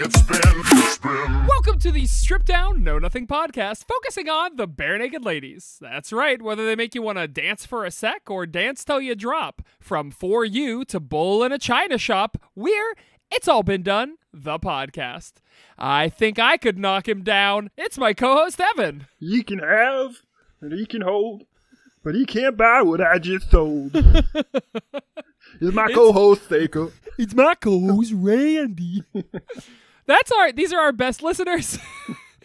It's been. Welcome to the Strip Down Know Nothing podcast, focusing on the bare naked ladies. That's right, whether they make you want to dance for a sec or dance till you drop. From For You to Bowl in a China Shop, we're It's All Been Done, the podcast. I think I could knock him down. It's my co-host, Evan. He can have, and he can hold, but he can't buy what I just sold. It's my co-host, Staker. It's my co-host, Randy. These are our best listeners.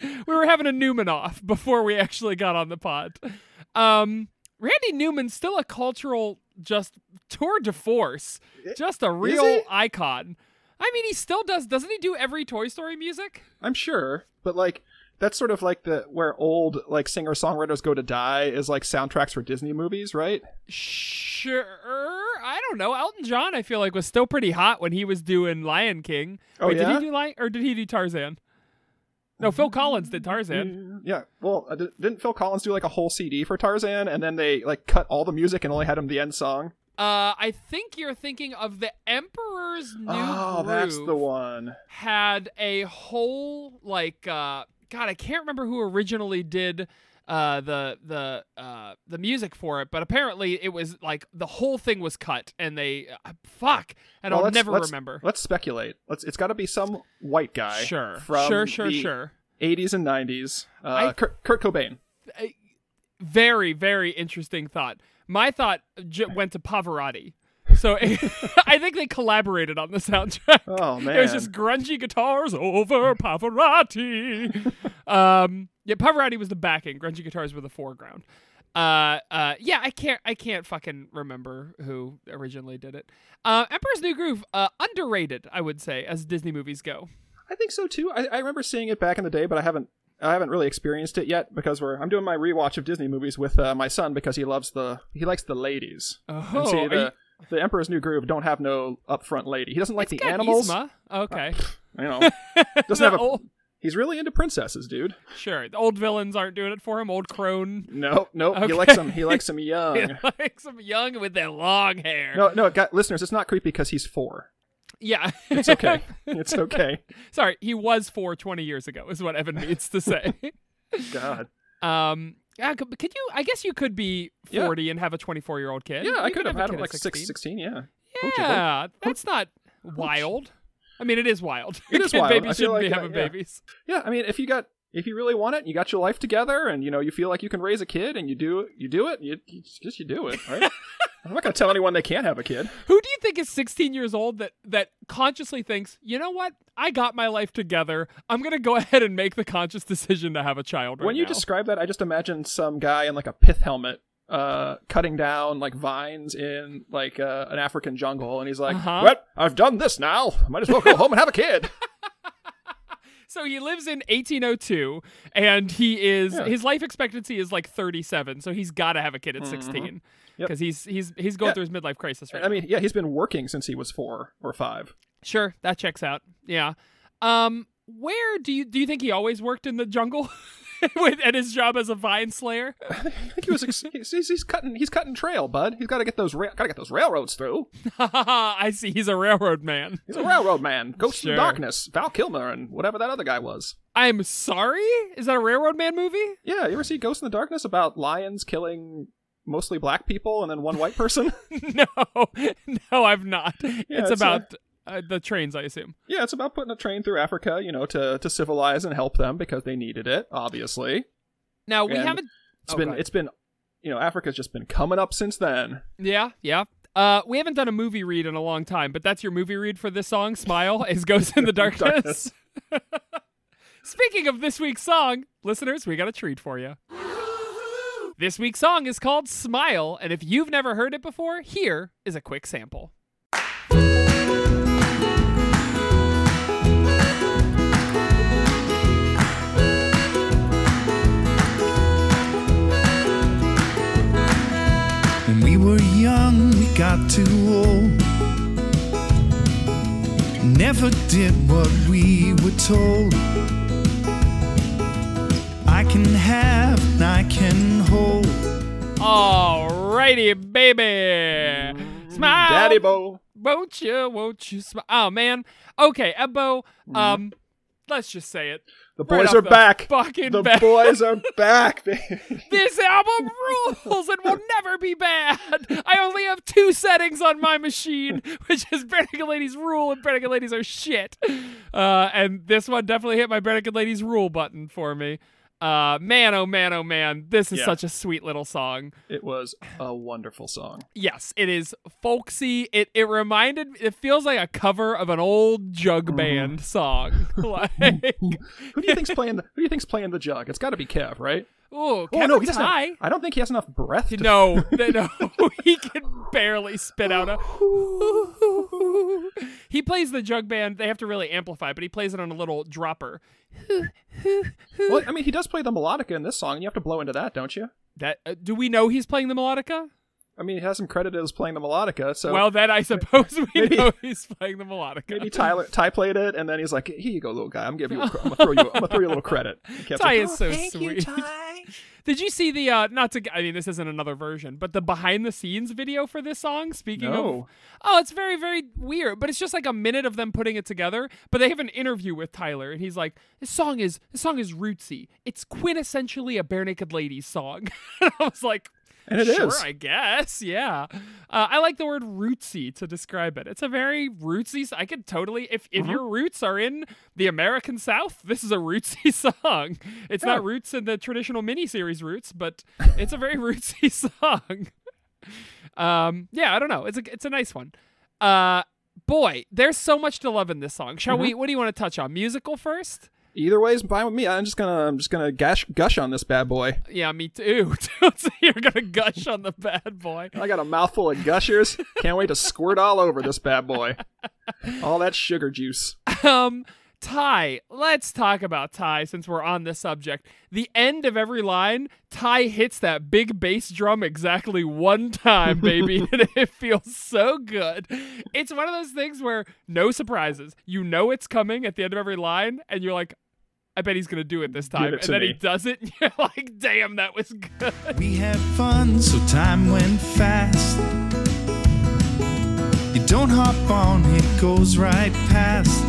We were having a Newman off before we actually got on the pod. Randy Newman's still a cultural tour de force. Just a real icon. I mean, he still doesn't he do every Toy Story music? I'm sure, but that's sort of where old singer-songwriters go to die is soundtracks for Disney movies, right? Sure. I don't know. Elton John, I feel like, was still pretty hot when he was doing Lion King. Oh, wait, yeah? Did he do Lion, or did he do Tarzan? No, Phil Collins did Tarzan. Yeah. Well, didn't Phil Collins do a whole CD for Tarzan, and then they cut all the music and only had him the end song? I think you're thinking of The Emperor's New Groove. Oh, that's the one. Had a whole God, I can't remember who originally did the music for it, but apparently it was the whole thing was cut, and they I'll never remember. Let's speculate. It's got to be some white guy, from the 80s and 90s. Kurt Cobain. Very, very interesting thought. My thought went to Pavarotti. So I think they collaborated on the soundtrack. Oh, man. It was just grungy guitars over Pavarotti. Pavarotti was the backing. Grungy guitars were the foreground. I can't fucking remember who originally did it. Emperor's New Groove, underrated, I would say, as Disney movies go. I think so, too. I remember seeing it back in the day, but I haven't really experienced it yet because I'm doing my rewatch of Disney movies with my son because he likes the ladies. Oh, The Emperor's New Groove don't have no upfront lady. He doesn't like the animals. Yzma. Okay. Doesn't have he's really into princesses, dude. Sure. The old villains aren't doing it for him. Old crone. Nope. Okay. He likes them young. He likes them young with their long hair. No, listeners, it's not creepy because he's 4. Yeah. It's okay. Sorry, he was 4 20 years ago is what Evan needs to say. God. Yeah, could you? I guess you could be 40 and have a 24-year-old kid. Yeah, I could have had him 16. Yeah, yeah, that's not wild. I mean, it is wild. It is wild. Babies shouldn't be having babies. Yeah, I mean, if you really want it, and you got your life together, and you feel like you can raise a kid, and you do it. You do it, right? I'm not going to tell anyone they can't have a kid. Who do you think is 16 years old that consciously thinks, you know what? I got my life together. I'm going to go ahead and make the conscious decision to have a child right now. When you describe that, I just imagine some guy in a pith helmet cutting down vines in an African jungle. And he's like, well, I've done this now. I might as well go home and have a kid. So he lives in 1802 and his life expectancy is 37. So he's got to have a kid at 16 because he's going through his midlife crisis right now. I mean, yeah, he's been working since he was 4 or 5. Sure. That checks out. Yeah. Where do you think he always worked in the jungle at his job as a vine slayer? I think he was, he's cutting trail, bud. He's got to get those railroads through. I see. He's a railroad man. Ghost in the Darkness, Val Kilmer, and whatever that other guy was. I'm sorry? Is that a railroad man movie? Yeah. You ever see Ghost in the Darkness about lions killing mostly black people and then one white person? No, I've not. Yeah, it's about... the trains, I assume. Yeah, it's about putting a train through Africa, to civilize and help them because they needed it, obviously. Now, Africa's just been coming up since then. Yeah. We haven't done a movie read in a long time, but that's your movie read for this song, Smile, is Ghost in the Darkness. Speaking of this week's song, listeners, we got a treat for you. This week's song is called Smile, and if you've never heard it before, here is a quick sample. We were young, we got too old. Never did what we were told. I can have, I can hold. Alrighty, baby. Smile. Daddy Bo. Won't you smile? Oh, man. Okay, Ebbo, Let's just say it. The boys are back. The boys are back, baby. This album rules and will never be bad. I only have two settings on my machine, which is Brannigan Ladies Rule and Brannigan Ladies Are Shit. And this one definitely hit my Brannigan Ladies Rule button for me. Man, oh man, oh man. This is such a sweet little song. It was a wonderful song. Yes, it is folksy. It feels like a cover of an old jug band song. Like Who do you think's playing the jug? It's got to be Kev, right? Ooh, Kevin no, he doesn't. I don't think he has enough breath. No, he can barely spit out a. He plays the jug band. They have to really amplify, but he plays it on a little dropper. Well, I mean, he does play the melodica in this song, and you have to blow into that, don't you? Do we know he's playing the melodica? I mean, he has him credited as playing the melodica, so... Well, then I suppose know he's playing the melodica. Maybe Ty played it, and then he's like, here you go, little guy. I'm gonna throw you a little credit. Ty is so sweet. You, Ty. Did you see the, this isn't another version, but the behind-the-scenes video for this song? Speaking of... Oh, it's very, very weird, but it's just like a minute of them putting it together, but they have an interview with Tyler, and he's like, this song is rootsy. It's quintessentially a Bare Naked Ladies song. And I was like... And it is. Sure, I guess. Yeah. I like the word rootsy to describe it. It's a very rootsy. I could totally, if your roots are in the American South, this is a rootsy song. It's not roots in the traditional miniseries roots, but it's a very rootsy song. I don't know. It's a nice one. Boy, there's so much to love in this song. Shall we? What do you want to touch on? Musical first? Either way is fine with me. I'm just gonna gush on this bad boy. Yeah, me too. So you're gonna gush on the bad boy. I got a mouthful of gushers. Can't wait to squirt all over this bad boy. All that sugar juice. Ty, let's talk about Ty since we're on this subject. The end of every line, Ty hits that big bass drum exactly one time, baby, and it feels so good. It's one of those things where no surprises. You know it's coming at the end of every line, and you're like, I bet he's going to do it this time. He does it, and you're like, damn, that was good. We had fun, so time went fast. You don't hop on, it goes right past.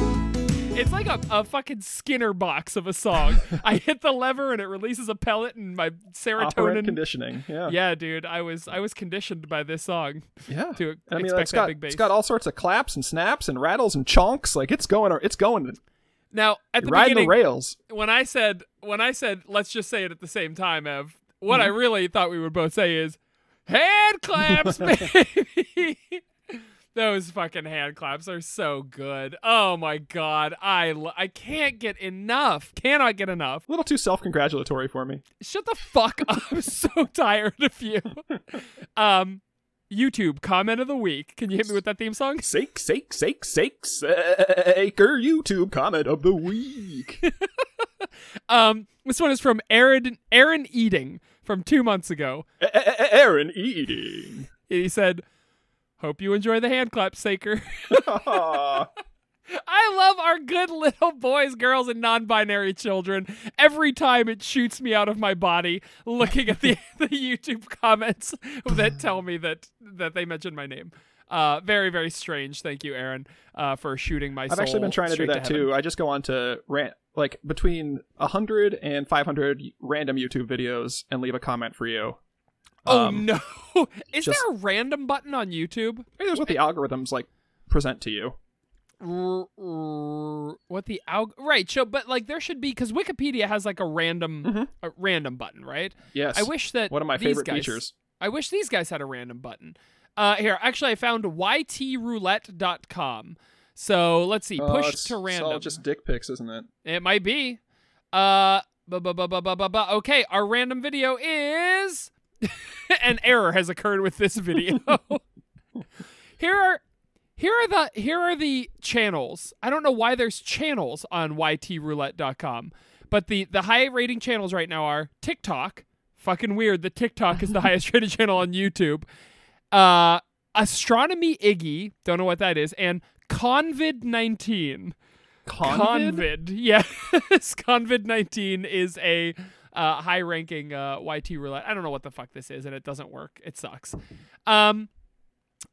It's like a fucking Skinner box of a song. I hit the lever and it releases a pellet and my serotonin. Operant conditioning. Yeah. Yeah, dude. I was conditioned by this song. Yeah. Big bass. It's got all sorts of claps and snaps and rattles and chonks. Like it's going. Now at the beginning, riding the rails. When I said let's just say it at the same time, Ev. What I really thought we would both say is hand claps, baby. Those fucking hand claps are so good. Oh my God. I can't get enough. Cannot get enough. A little too self-congratulatory for me. Shut the fuck up. I'm so tired of you. YouTube comment of the week. Can you hit me with that theme song? Saker YouTube comment of the week. This one is from Aaron Eating from 2 months ago. Aaron Eating. He said... Hope you enjoy the hand clap, Saker. I love our good little boys, girls, and non-binary children. Every time it shoots me out of my body looking at the YouTube comments that tell me that they mentioned my name. Very, very strange. Thank you, Aaron, for shooting my soul. I've actually been trying to do that, too. I just go on to rant, like, between 100 and 500 random YouTube videos and leave a comment for you. Oh no! Is there a random button on YouTube? Maybe there's what the algorithms like present to you. What the right? So, but like there should be because Wikipedia has like a random button, right? Yes. I wish that one of my favorite features. I wish these guys had a random button. Here, actually, I found ytroulette.com. So let's see, push to random. It's all just dick pics, isn't it? It might be. Okay, our random video is. An error has occurred with this video. Here are the channels. I don't know why there's channels on ytroulette.com, but the high rating channels right now are TikTok. Fucking weird. The TikTok is the highest rated channel on YouTube. Astronomy Iggy, don't know what that is, and COVID-19. COVID? Yes. COVID-19 is a high-ranking YT roulette. I don't know what the fuck this is, and it doesn't work. It sucks.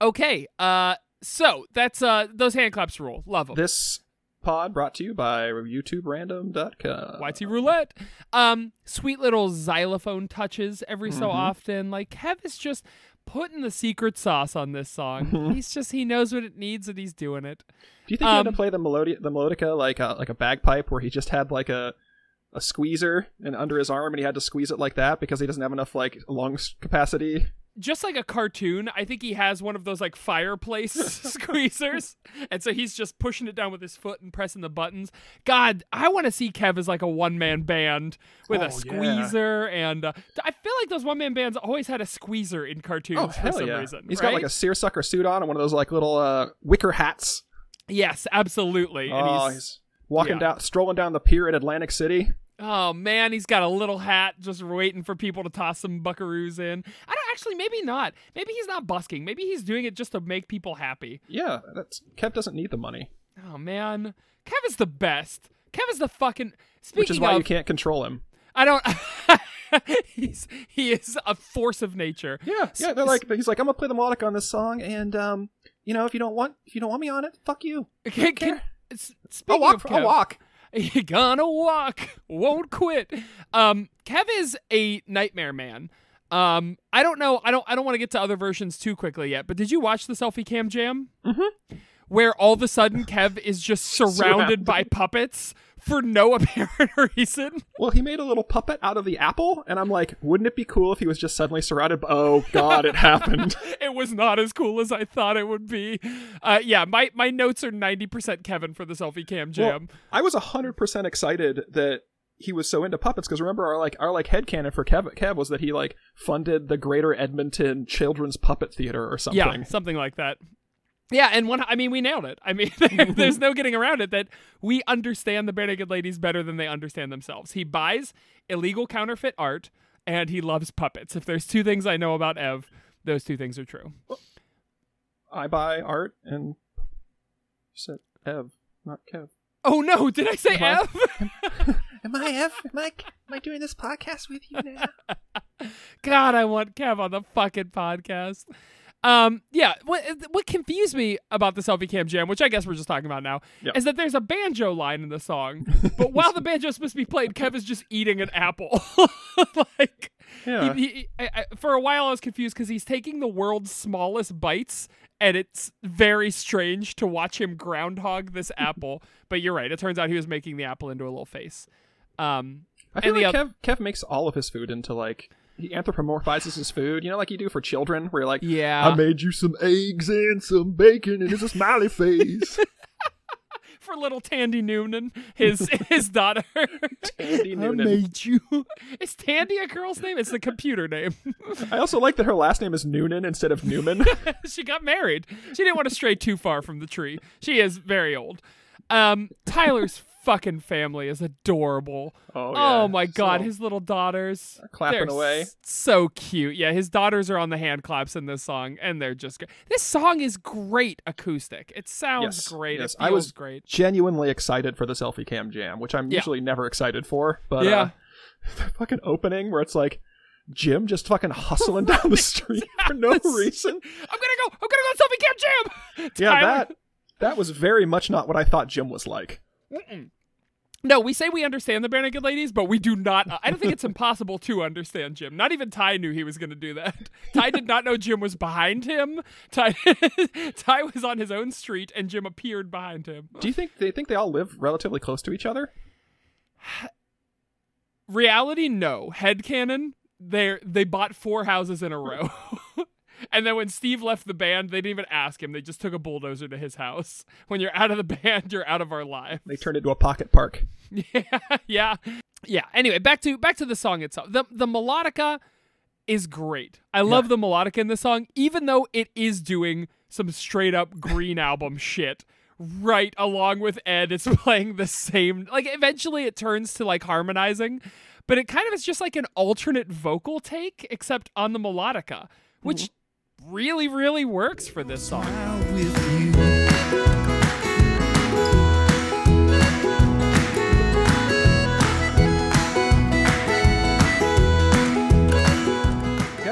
Okay, so that's those hand claps rule. Love them. This Pod brought to you by YouTubeRandom.com. YT Roulette. Sweet little xylophone touches every so often. Like, Kev is just putting the secret sauce on this song. He knows what it needs and he's doing it. Do you think he had to play the melodica like a bagpipe, where he just had like a squeezer and under his arm, and he had to squeeze it like that because he doesn't have enough like lung capacity? Just like a cartoon, I think he has one of those like fireplace squeezers, and so he's just pushing it down with his foot and pressing the buttons. God, I want to see Kev as like a one-man band with a squeezer, and I feel like those one-man bands always had a squeezer in cartoons for some reason. He's got like a seersucker suit on and one of those like little wicker hats. Yes, absolutely. Oh, and he's walking strolling down the pier in Atlantic City. Oh, man, he's got a little hat just waiting for people to toss some buckaroos in. Maybe not. Maybe he's not busking. Maybe he's doing it just to make people happy. Yeah, Kev doesn't need the money. Oh, man. Kev is the best. Kev is the fucking... Which is why you can't control him. I don't... He is a force of nature. Yeah. He's like, I'm going to play the melodic on this song, and, if you don't want me on it, fuck you. I'll walk. You're gonna walk, won't quit. Kev is a nightmare man. I don't know. I don't want to get to other versions too quickly yet, but did you watch the Selfie Cam Jam? Mm-hmm. Where all of a sudden Kev is just surrounded by puppets for no apparent reason. Well, he made a little puppet out of the apple, and I'm like, wouldn't it be cool if he was just suddenly surrounded by... Oh, God, it happened. It was not as cool as I thought it would be. My notes are 90% Kevin for the Selfie Cam Jam. Well, I was 100% excited that he was so into puppets, because remember our headcanon for Kev was that he like funded the Greater Edmonton Children's Puppet Theater or something. Yeah, something like that. Yeah, and we nailed it. I mean, there's no getting around it that we understand the Bare Naked Ladies better than they understand themselves. He buys illegal counterfeit art, and he loves puppets. If there's two things I know about Ev, those two things are true. Well, I buy art, and you said Ev, not Kev. Oh, no, did I say Ev? Am I Ev? Am I doing this podcast with you now? God, I want Kev on the fucking podcast. What confused me about the Selfie Cam Jam, which I guess we're just talking about now, is that there's a banjo line in the song, but while the banjo is supposed to be played, Kev is just eating an apple. For a while I was confused because he's taking the world's smallest bites, and it's very strange to watch him groundhog this apple. But you're right; it turns out he was making the apple into a little face. I feel like Kev makes all of his food into like... He anthropomorphizes his food, like you do for children, where you're like, I made you some eggs and some bacon, and it's a smiley face. For little Tandy Noonan, his daughter. Tandy Noonan. I made you. Is Tandy a girl's name? It's the computer name. I also like that her last name is Noonan instead of Newman. She got married. She didn't want to stray too far from the tree. She is very old. Tyler's fucking family is adorable. Oh my God, his little daughters clapping away, so cute. Yeah, his daughters are on the hand claps in this song, and they're just this song is great acoustic. It sounds great. Yes. It feels I was great. Genuinely excited for the Selfie Cam Jam, which I'm usually never excited for, but the fucking opening where it's like Jim just fucking hustling down the street for no reason. I'm gonna go Selfie Cam Jam. That was very much not what I thought Jim was like. Mm-mm. No, we say we understand the Bare Naked Ladies, but we do not. I don't think it's impossible to understand Jim. Not even Ty knew he was going to do that. Ty did not know Jim was behind him. Ty was on his own street, and Jim appeared behind him. Do you think they all live relatively close to each other? Reality, no. Headcanon, they bought 4 houses in a row. And then when Steve left the band, they didn't even ask him. They just took a bulldozer to his house. When you're out of the band, you're out of our lives. They turned into a pocket park. Yeah. Anyway, back to the song itself. The melodica is great. I love the melodica in this song, even though it is doing some straight up Green Album shit. Right along with Ed, it's playing the same. Like eventually, it turns to like harmonizing, but it kind of is just like an alternate vocal take, except on the melodica, which really, really works for this song. Yeah,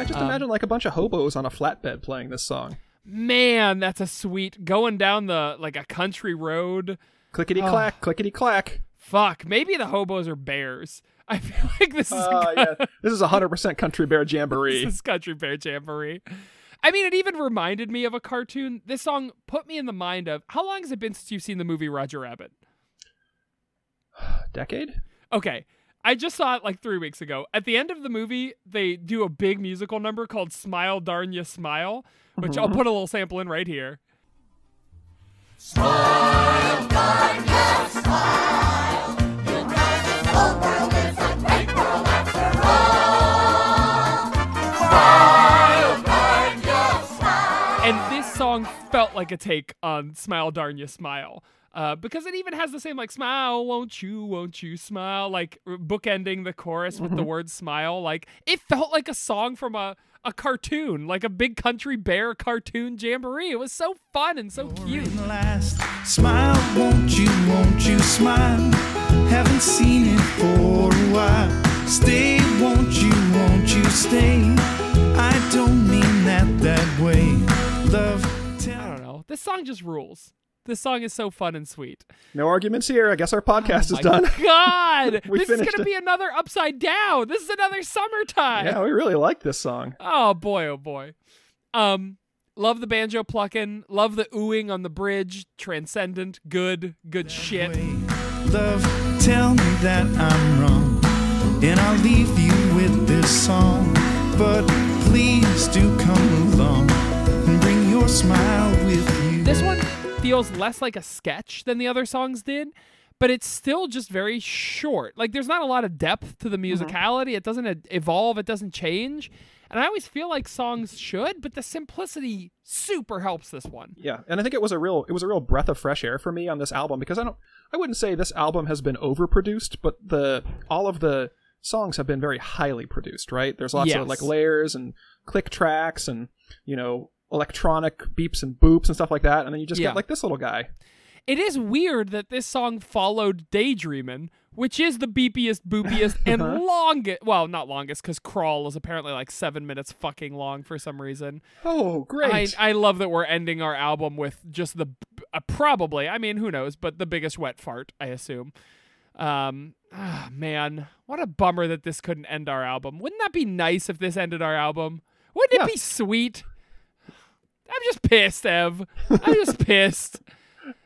just imagine like a bunch of hobos on a flatbed playing this song. Man, that's a sweet going down the like a country road. Clickety clack, clickety clack. Fuck, maybe the hobos are bears. I feel like this is this is 100% Country Bear Jamboree. This is Country Bear Jamboree. I mean, it even reminded me of a cartoon. This song put me in the mind of, how long has it been since you've seen the movie Roger Rabbit? Decade? Okay. I just saw it like 3 weeks ago. At the end of the movie, they do a big musical number called Smile, Darn Ya Smile, which I'll put a little sample in right here. Smile, darn ya smile. Your brand is whole world is a great world after all. Smile, darn ya smile. And this song felt like a take on Smile, Darn Ya Smile. Because it even has the same, like, smile, won't you smile, like, bookending the chorus with the word smile. Like, it felt like a song from a cartoon, like a big Country Bear cartoon jamboree. It was so fun and so cute. Last. Smile, won't you smile? Haven't seen it for a while. Stay, won't you stay? I don't mean that way. Love, I don't know. This song just rules. This song is so fun and sweet. No arguments here. I guess our podcast is done. God, this is going to be another Upside Down. This is another Summertime. Yeah, we really like this song. Oh boy, oh boy. Love the banjo plucking. Love the oohing on the bridge. Transcendent. Good shit. Love, tell me that I'm wrong, and I'll leave you with this song. But please do come along and bring your smile with you. This one feels less like a sketch than the other songs did, but it's still just very short. Like, there's not a lot of depth to the musicality. It doesn't evolve. It doesn't change. And I always feel like songs should, but the simplicity super helps this one. Yeah, and I think it was a real breath of fresh air for me on this album, because I wouldn't say this album has been overproduced, but all of the songs have been very highly produced, right? There's lots of like layers and click tracks and, you know, electronic beeps and boops and stuff like that, and then you just get like this little guy. It is weird that this song followed Daydreamin', which is the beepiest, boopiest, and longest, well, not longest, because Crawl is apparently like 7 minutes fucking long for some reason. Oh, great. I love that we're ending our album with just the, probably, I mean, who knows, but the biggest wet fart, I assume. Man, what a bummer that this couldn't end our album. Wouldn't that be nice if this ended our album? Wouldn't it be sweet? I'm just pissed, Ev. I'm just pissed.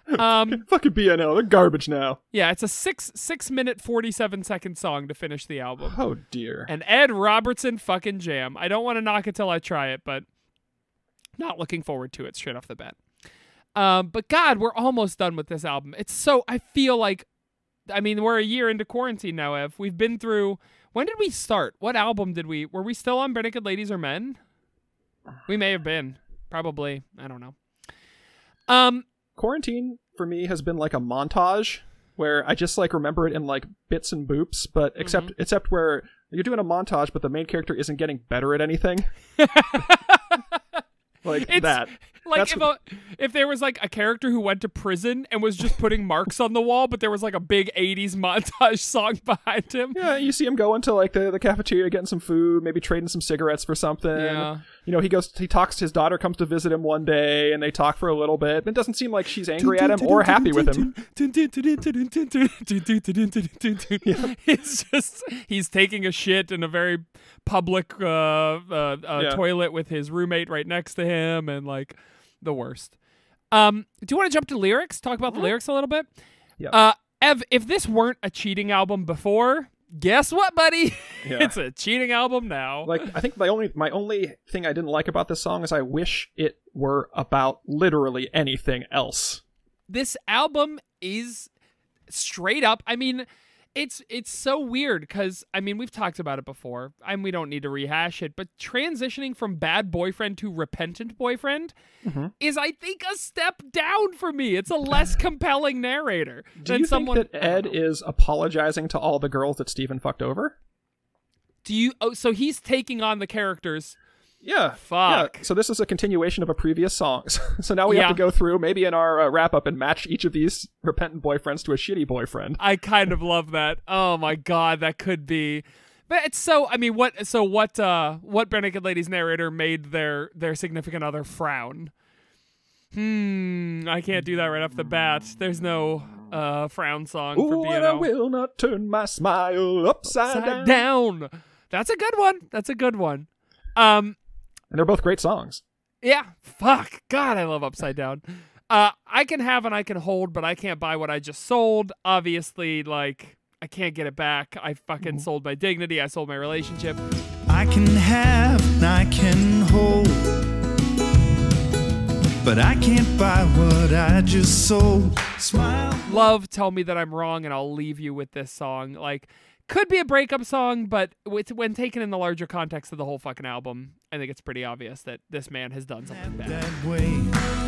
Fucking BNL. They're garbage now. Yeah, it's a 6 minute 47-second song to finish the album. Oh, dear. And Ed Robertson fucking jam. I don't want to knock it till I try it, but not looking forward to it straight off the bat. But God, we're almost done with this album. It's so, I feel like, I mean, we're a year into quarantine now, Ev. We've been through, when did we start? What album did we, were we still on Renegade Ladies or Men? We may have been. Probably. I don't know. Quarantine for me has been like a montage where I just like remember it in like bits and boops, but except where you're doing a montage, but the main character isn't getting better at anything. Like it's that. Like if there was like a character who went to prison and was just putting marks on the wall, but there was like a big 80s montage song behind him. Yeah, you see him going to like the cafeteria, getting some food, maybe trading some cigarettes for something. Yeah. You know, he talks, his daughter comes to visit him one day and they talk for a little bit. And it doesn't seem like she's angry at him or happy with him. It's just, he's taking a shit in a very public toilet with his roommate right next to him, and like the worst. Do you want to jump to lyrics? Talk about the lyrics a little bit? Yeah. Ev, if this weren't a cheating album before, guess what, buddy? Yeah. It's a cheating album now. Like, I think my only thing I didn't like about this song is I wish it were about literally anything else. This album is straight up, I mean, it's so weird because, I mean, we've talked about it before and we don't need to rehash it, but transitioning from bad boyfriend to repentant boyfriend is, I think, a step down for me. It's a less compelling narrator. Do you think that Ed is apologizing to all the girls that Stephen fucked over? Do you? Oh, so he's taking on the characters. Yeah. Fuck. Yeah. So this is a continuation of a previous song. So now we have to go through, maybe in our wrap-up, and match each of these repentant boyfriends to a shitty boyfriend. I kind of love that. Oh my God, that could be. But it's so, I mean, what Bare Naked Ladies narrator made their significant other frown? I can't do that right off the bat. There's no frown song for B&O. And I will not turn my smile upside down. That's a good one. That's a good one. And they're both great songs. Yeah. Fuck. God, I love Upside Down. I can have and I can hold, but I can't buy what I just sold. Obviously, like, I can't get it back. I fucking sold my dignity. I sold my relationship. I can have and I can hold, but I can't buy what I just sold. Smile. Love, tell me that I'm wrong, and I'll leave you with this song. Like, could be a breakup song, but when taken in the larger context of the whole fucking album, I think it's pretty obvious that this man has done something bad. That way.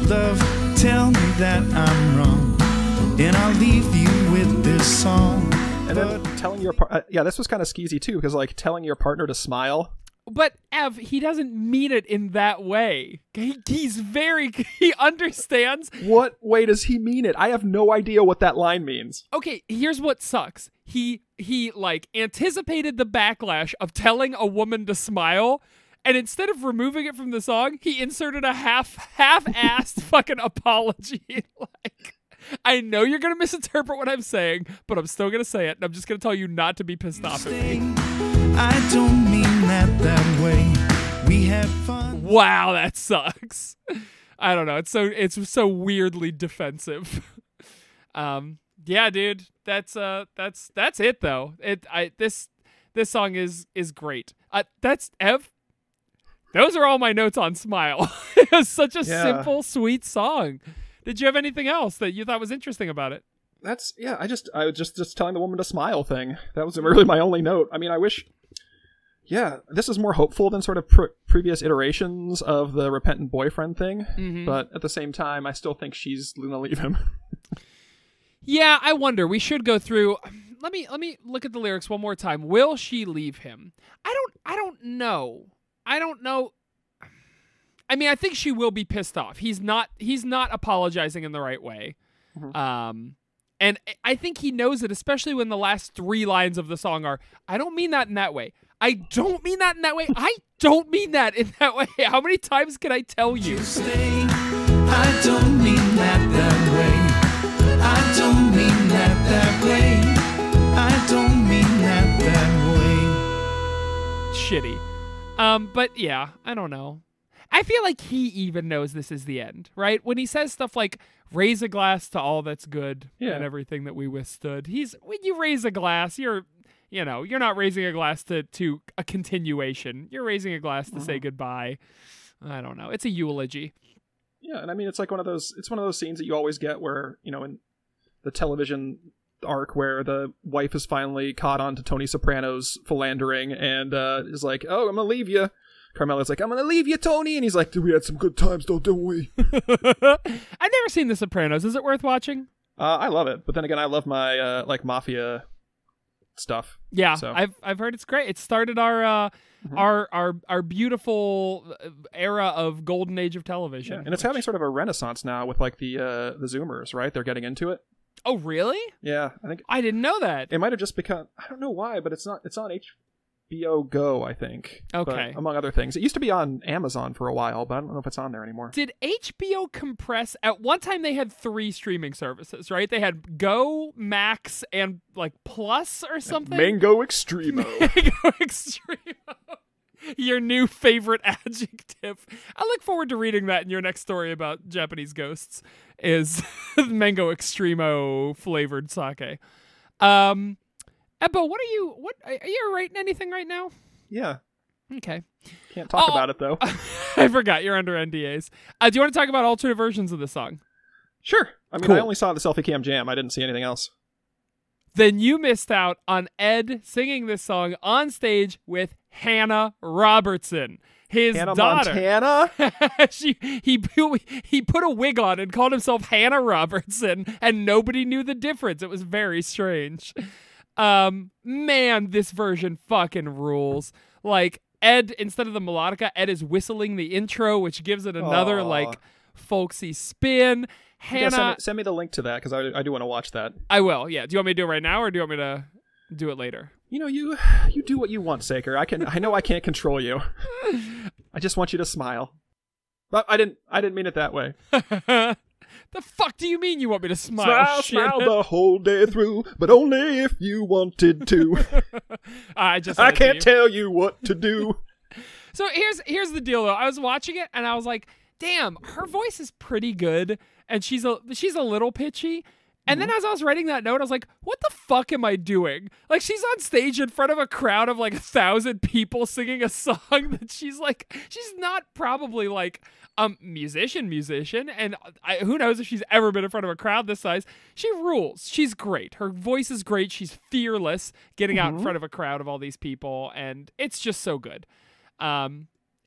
Love, tell me that I'm wrong, and I'll leave you with this song. And then telling your this was kind of skeezy too, because like telling your partner to smile. But Ev, he doesn't mean it in that way. He understands. What way does he mean it? I have no idea what that line means. Okay, here's what sucks. He like anticipated the backlash of telling a woman to smile. And instead of removing it from the song, he inserted a half-assed fucking apology. Like, I know you're going to misinterpret what I'm saying, but I'm still going to say it. And I'm just going to tell you not to be pissed off at me. I don't mean that way. We have fun. Wow, that sucks. I don't know. It's so weirdly defensive. Yeah, dude. That's it though. This song is great. That's Ev. Those are all my notes on Smile. It was such a simple, sweet song. Did you have anything else that you thought was interesting about it? I was just telling the woman to smile thing. That was really my only note. I mean, I wish, this is more hopeful than sort of previous iterations of the repentant boyfriend thing. Mm-hmm. But at the same time, I still think she's going to leave him. Yeah, I wonder. We should go through. Let me look at the lyrics one more time. Will she leave him? I don't know. I don't know. I mean, I think she will be pissed off. He's not apologizing in the right way. Mm-hmm. And I think he knows it, especially when the last three lines of the song are, I don't mean that in that way. I don't mean that in that way. I don't mean that in that way. How many times can I tell you? I don't mean that way. I don't mean that way. I don't mean that way. Shitty. But yeah, I don't know. I feel like he even knows this is the end, right? When he says stuff like, raise a glass to all that's good and everything that we withstood. When you raise a glass, you're not raising a glass to a continuation. You're raising a glass to say goodbye. I don't know. It's a eulogy. Yeah. And I mean, it's like one of those scenes that you always get where, in the television arc where the wife is finally caught on to Tony Soprano's philandering and is like, oh, I'm gonna leave you. Carmela's like, I'm gonna leave you, Tony, and he's like, we had some good times though, didn't we? I've never seen The Sopranos. Is it worth watching? I love it, but then again, I love my like mafia stuff. Yeah, so. I've heard it's great. It started our beautiful era of golden age of television, and it's having sort of a renaissance now with like the Zoomers, right? They're getting into it. Oh, really? Yeah, I think I didn't know that. It might have just become, I don't know why, but it's on HBO Go, I think. Okay. But among other things, it used to be on Amazon for a while, but I don't know if it's on there anymore. Did HBO compress? At one time, they had three streaming services, right? They had Go, Max, and like Plus or something. Mango Extremo. Mango Extremo. Your new favorite adjective. I look forward to reading that in your next story about Japanese ghosts is Mango Extremo flavored sake. Ebbo, what are you writing anything right now? Yeah. Okay. Can't talk about it though. I forgot you're under NDAs. Do you want to talk about alternate versions of this song? Sure. I mean, cool. I only saw the Selfie Cam Jam. I didn't see anything else. Then you missed out on Ed singing this song on stage with Hannah Robertson, his daughter. Hannah Montana? He put a wig on and called himself Hannah Robertson, and nobody knew the difference. It was very strange. Man, this version fucking rules. Like, Ed, instead of the melodica, Ed is whistling the intro, which gives it another, like, folksy spin. Hannah, yeah, send me the link to that, because I do want to watch that. I will, yeah. Do you want me to do it right now, or do you want me to do it later? You do what you want, Saker. I know I can't control you. I just want you to smile. I didn't mean it that way. The fuck do you mean you want me to smile? Smile the whole day through, but only if you wanted to. I can't tell you what to do. So here's the deal, though. I was watching it, and I was like, damn, her voice is pretty good, and she's a little pitchy. And then as I was writing that note, I was like, what the fuck am I doing? Like, she's on stage in front of a crowd of like 1,000 people singing a song that she's not probably like musician. And who knows if she's ever been in front of a crowd this size. She rules. She's great. Her voice is great. She's fearless getting out in front of a crowd of all these people. And it's just so good.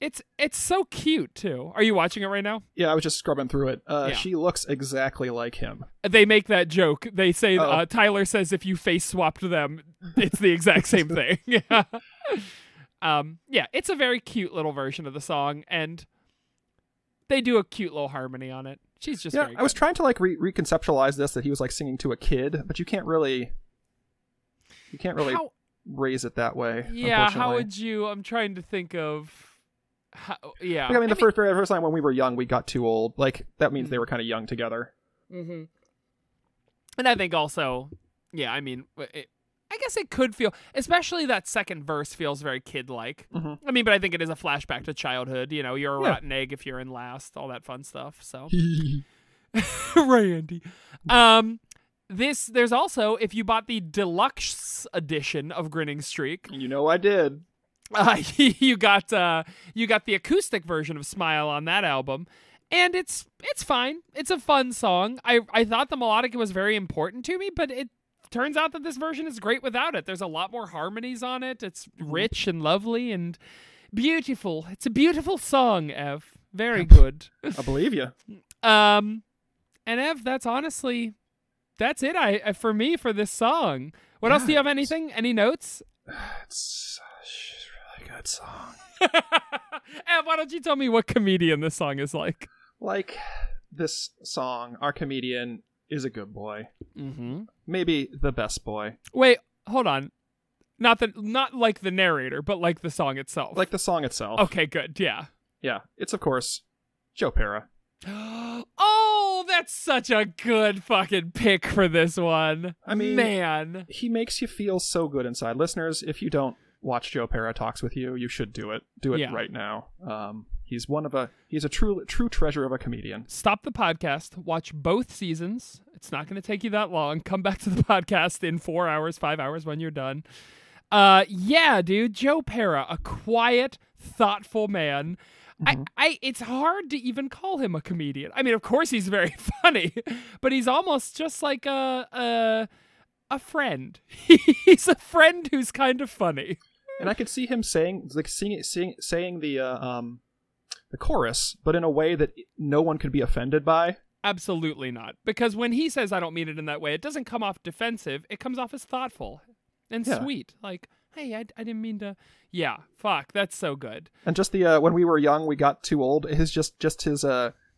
It's so cute, too. Are you watching it right now? Yeah, I was just scrubbing through it. Yeah. She looks exactly like him. They make that joke. They say, Tyler says if you face swapped them, it's the exact same thing. Yeah. Yeah, it's a very cute little version of the song, and they do a cute little harmony on it. She's just very good. I was trying to like reconceptualize this, that he was like singing to a kid, but you can't really raise it that way. Yeah, how would you... I'm trying to think of... How, yeah, like, I mean, the first time when we were young, we got too old. Like, that means they were kind of young together. Mm-hmm. And I think also, yeah, I mean, I guess it could feel, especially that second verse feels very kid-like. Mm-hmm. I mean, but I think it is a flashback to childhood. You know, you're a rotten egg if you're in last, all that fun stuff. So, Randy. There's also, if you bought the deluxe edition of Grinning Streak, you know I did. You got the acoustic version of Smile on that album, and it's fine. It's a fun song. I thought the melodic was very important to me, but it turns out that this version is great without it. There's a lot more harmonies on it. It's rich and lovely and beautiful. It's a beautiful song, Ev. Very good. I believe you. And Ev, that's it. For me, for this song. What else do you have? Anything? Any notes? It's good song. And why don't you tell me what comedian this song is like? Like, this song, our comedian is a good boy. Mm-hmm. Maybe the best boy. Wait, hold on. Not like the narrator, but like the song itself. Like the song itself. Okay, good. Yeah. Yeah. It's, of course, Joe Pera. Oh, that's such a good fucking pick for this one. I mean, man, he makes you feel so good inside. Listeners, if you don't watch Joe Pera Talks With You, you should do it. Do it right now. He's a true treasure of a comedian. Stop the podcast. Watch both seasons. It's not going to take you that long. Come back to the podcast in 5 hours when you're done. Yeah, dude. Joe Pera, a quiet, thoughtful man. Mm-hmm. It's hard to even call him a comedian. I mean, of course he's very funny, but he's almost just like a friend. He's a friend who's kind of funny. And I could see him saying the chorus, but in a way that no one could be offended by. Absolutely not. Because when he says, I don't mean it in that way, it doesn't come off defensive. It comes off as thoughtful and sweet. Like, hey, I didn't mean to. Yeah, fuck, that's so good. And just the, when we were young, we got too old. His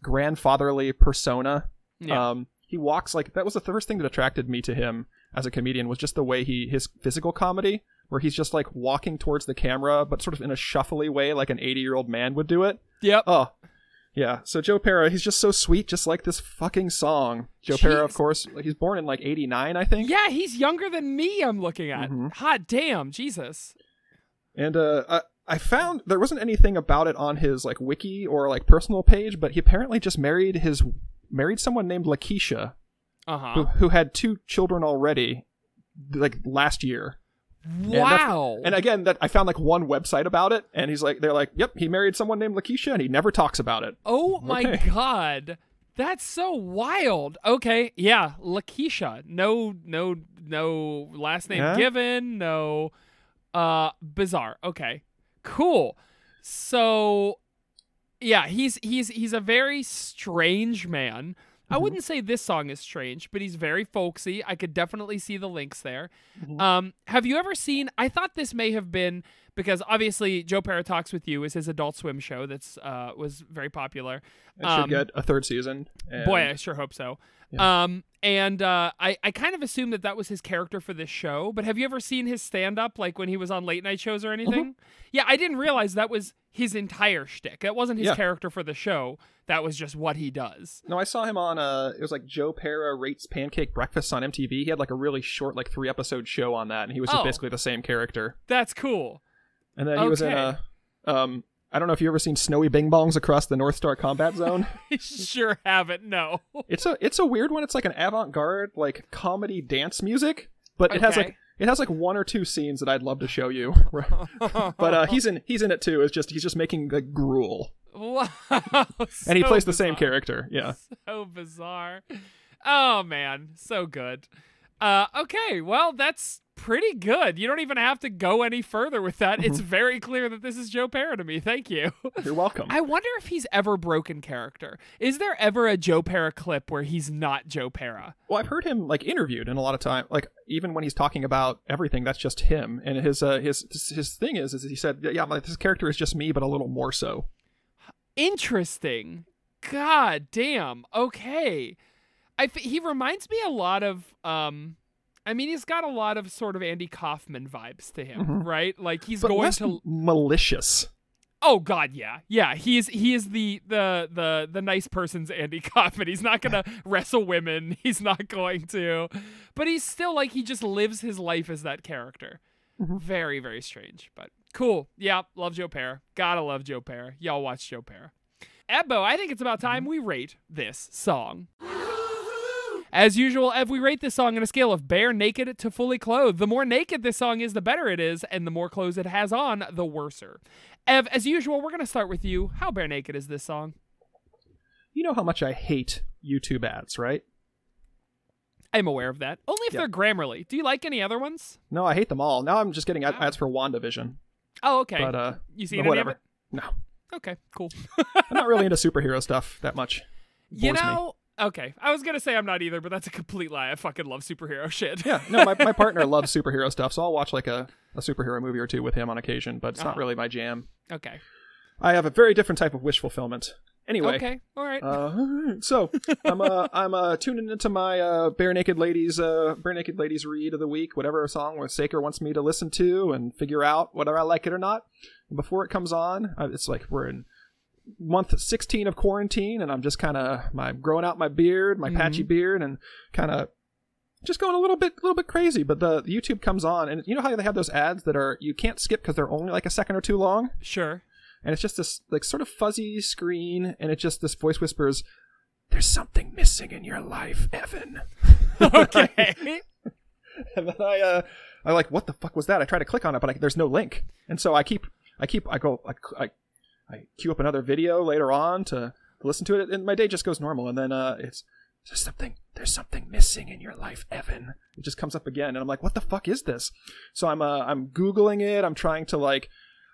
grandfatherly persona. Yeah. He walks like, that was the first thing that attracted me to him as a comedian, was just the way his physical comedy, where he's just like walking towards the camera, but sort of in a shuffly way, like an 80-year-old man would do it. Yep. Oh, yeah. So Joe Pera, he's just so sweet, just like this fucking song. Joe Pera, of course, he's born in like 89, I think. Yeah, he's younger than me, I'm looking at. Mm-hmm. Hot damn, Jesus. And I found there wasn't anything about it on his like wiki or like personal page, but he apparently just married someone named Lakeisha. Uh-huh. Who had 2 children already, like last year. Wow. And again, that I found like one website about it, and they're like, yep, he married someone named Lakeisha, and he never talks about it. Oh my god, that's so wild. Okay, yeah, Lakeisha, no last name given, no, bizarre. Okay, cool. So, yeah, he's a very strange man. I wouldn't say this song is strange, but he's very folksy. I could definitely see the links there. Mm-hmm. Have you ever seen... I thought this may have been... Because obviously Joe Pera Talks With You is his Adult Swim show that's was very popular. It should get a 3rd season. And... Boy, I sure hope so. Yeah. And I kind of assumed that that was his character for this show. But have you ever seen his stand-up, like when he was on late night shows or anything? Mm-hmm. Yeah, I didn't realize that was his entire shtick. That wasn't his character for the show. That was just what he does. No, I saw him on, it was like Joe Pera Rates Pancake Breakfast on MTV. He had like a really short, like 3-episode show on that. And he was basically the same character. That's cool. And then he was in a... I don't know if you've ever seen Snowy Bing Bongs Across the North Star Combat Zone. I sure haven't, no. It's a weird one. It's like an avant-garde, like, comedy dance music, but it has one or two scenes that I'd love to show you. But he's in it too. It's just he's just making the gruel. Wow. And he plays the same character. Yeah. So bizarre. Oh man, so good. Okay, well, that's pretty good. You don't even have to go any further with that. It's very clear that this is Joe Pera to me. Thank you. You're welcome. I wonder if he's ever broken character. Is there ever a Joe Pera clip where he's not Joe Pera? Well, I've heard him like interviewed, and a lot of time, like even when he's talking about everything, that's just him. And his thing is he said, yeah, like this character is just me, but a little more so. Interesting. God damn. Okay. He reminds me a lot of, I mean, he's got a lot of sort of Andy Kaufman vibes to him, right? Like he's malicious. Oh God, yeah, yeah. He is the nice person's Andy Kaufman. He's not gonna wrestle women. He's not going to, but he's still like he just lives his life as that character. Mm-hmm. Very, very strange, but cool. Yeah, love Joe Pera. Gotta love Joe Pera. Y'all watch Joe Pera. Ebbo, I think it's about time we rate this song. As usual, Ev, we rate this song on a scale of bare naked to fully clothed. The more naked this song is, the better it is, and the more clothes it has on, the worser. Ev, as usual, we're going to start with you. How bare naked is this song? You know how much I hate YouTube ads, right? I'm aware of that. Only if they're Grammarly. Do you like any other ones? No, I hate them all. Now I'm just getting ads for WandaVision. Oh, okay. But, you seen any of it? No. Okay, cool. I'm not really into superhero stuff that much. You know... me. Okay, I was going to say I'm not either, but that's a complete lie. I fucking love superhero shit. Yeah, no, my partner loves superhero stuff, so I'll watch like a superhero movie or two with him on occasion, but it's not really my jam. Okay. I have a very different type of wish fulfillment. Anyway. Okay, all right. So, I'm tuning into my Bare Naked Ladies read of the week, whatever song Saker wants me to listen to and figure out whether I like it or not. And before it comes on, it's like we're in... month 16 of quarantine, and I'm just kind of growing out my beard, my patchy beard, and kind of just going a little bit crazy. But the YouTube comes on, and you know how they have those ads that are you can't skip because they're only like a second or two long. Sure. And it's just this like sort of fuzzy screen, and it's just this voice whispers, "There's something missing in your life, Evan." Okay. And then I like, what the fuck was that? I try to click on it, but there's no link, and so I queue up another video later on to listen to it, and my day just goes normal. And then it's there's something missing in your life, Evan. It just comes up again, and I'm like, what the fuck is this? So I'm Googling it. I'm trying to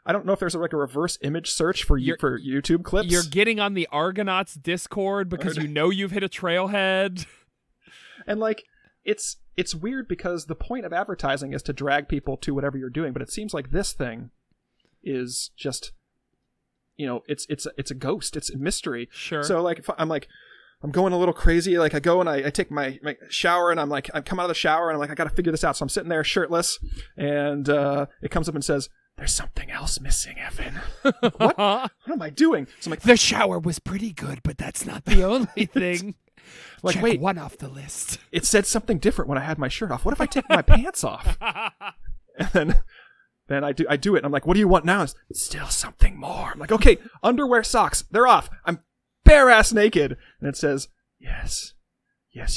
I don't know if there's a reverse image search for YouTube clips. You're getting on the Argonauts Discord because you know you've hit a trailhead. And it's weird because the point of advertising is to drag people to whatever you're doing, but it seems like this thing is just. You know, it's a ghost. It's a mystery. Sure. So I'm going a little crazy. Like I go and I take my shower and I come out of the shower and I'm like, I got to figure this out. So I'm sitting there shirtless and it comes up and says, "There's something else missing, Evan." What am I doing? So I'm like, the shower was pretty good, but that's not the only thing. Check wait, one off the list. It said something different when I had my shirt off. What if I take my pants off? And then I do it. And I'm like, what do you want now? It's still something more. I'm like, okay, underwear, socks, they're off. I'm bare ass naked. And it says, yes,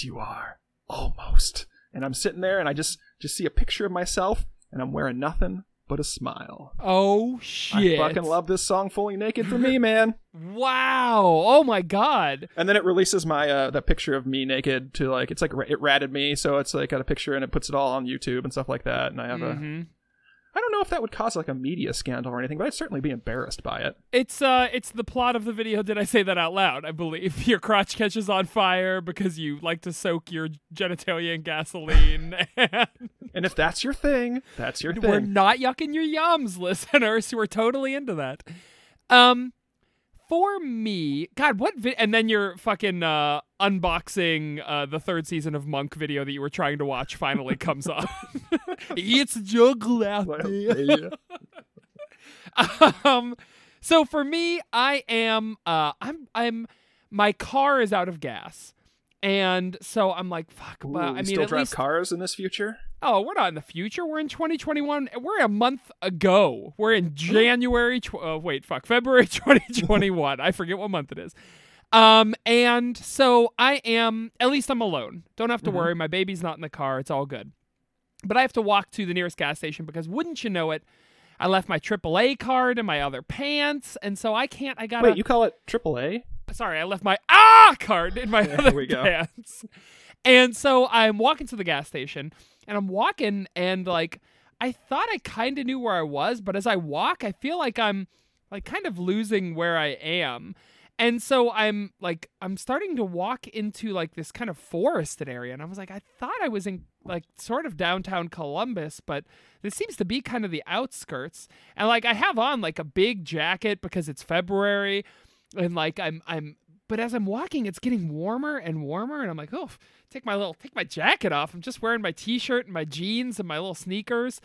you are almost. And I'm sitting there and I just see a picture of myself and I'm wearing nothing but a smile. Oh shit. I fucking love this song, Fully Naked for me, man. Wow. Oh my God. And then it releases my, that picture of me naked to it's like, it ratted me. So it's like got a picture and it puts it all on YouTube and stuff like that. And I have I don't know if that would cause a media scandal or anything, but I'd certainly be embarrassed by it. It's the plot of the video. Did I say that out loud? I believe your crotch catches on fire because you like to soak your genitalia in gasoline. And if that's your thing, that's your thing. We're not yucking your yums, listeners. We're totally into that. for me, God, what? And then your fucking unboxing the third season of Monk video that you were trying to watch finally comes on. It's a juggle out there. So for me, I am. I'm. My car is out of gas, and so I'm like, fuck. Ooh, I mean, still drive cars in this future? Oh, we're not in the future. We're in 2021. We're a month ago. We're in February 2021. I forget what month it is. And so I am, at least I'm alone. Don't have to worry. My baby's not in the car. It's all good. But I have to walk to the nearest gas station because wouldn't you know it, I left my AAA card in my other pants. And so I can't, I gotta. Wait, you call it AAA? Sorry, I left my card in my other pants. And so I'm walking to the gas station. And I'm walking, and, like, I thought I kind of knew where I was, but as I walk, I feel like I'm, like, kind of losing where I am. And so I'm, like, I'm starting to walk into, like, this kind of forested area. And I was like, I thought I was in, like, sort of downtown Columbus, but this seems to be kind of the outskirts. And, like, I have on, like, a big jacket because it's February. And, like, I'm but as I'm walking, it's getting warmer and warmer, and I'm like, oh, take my jacket off. I'm just wearing my T-shirt and my jeans and my little sneakers.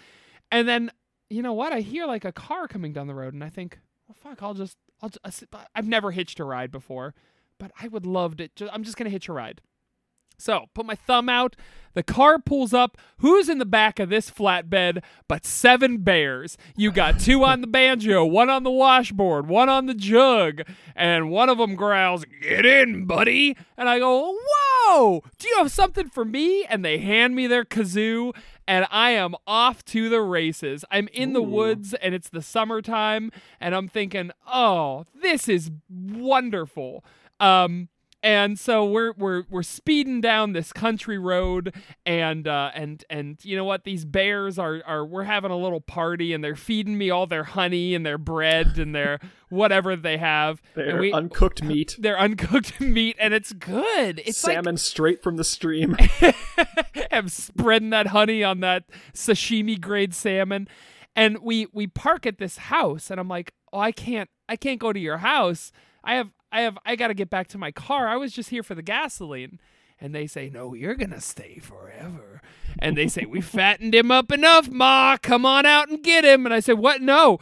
And then, you know what? I hear, like, a car coming down the road, and I think, well, fuck, I've never hitched a ride before, but I would love to. I'm just going to hitch a ride. So, put my thumb out, the car pulls up, who's in the back of this flatbed but seven bears? You got two on the banjo, one on the washboard, one on the jug, and one of them growls, "Get in, buddy!" And I go, "Whoa! Do you have something for me?" And they hand me their kazoo, and I am off to the races. I'm in the woods, and it's the summertime, and I'm thinking, oh, this is wonderful. And so we're speeding down this country road, and you know what? These bears are we're having a little party, and they're feeding me all their honey and their bread and their whatever they have. Their uncooked meat. Their uncooked meat, and it's good. It's salmon straight from the stream. I'm spreading that honey on that sashimi grade salmon, and we park at this house, and I'm like, oh, I can't go to your house. I got to get back to my car. I was just here for the gasoline. And they say, no, you're going to stay forever. And they say, we fattened him up enough, Ma. Come on out and get him. And I said, what? No.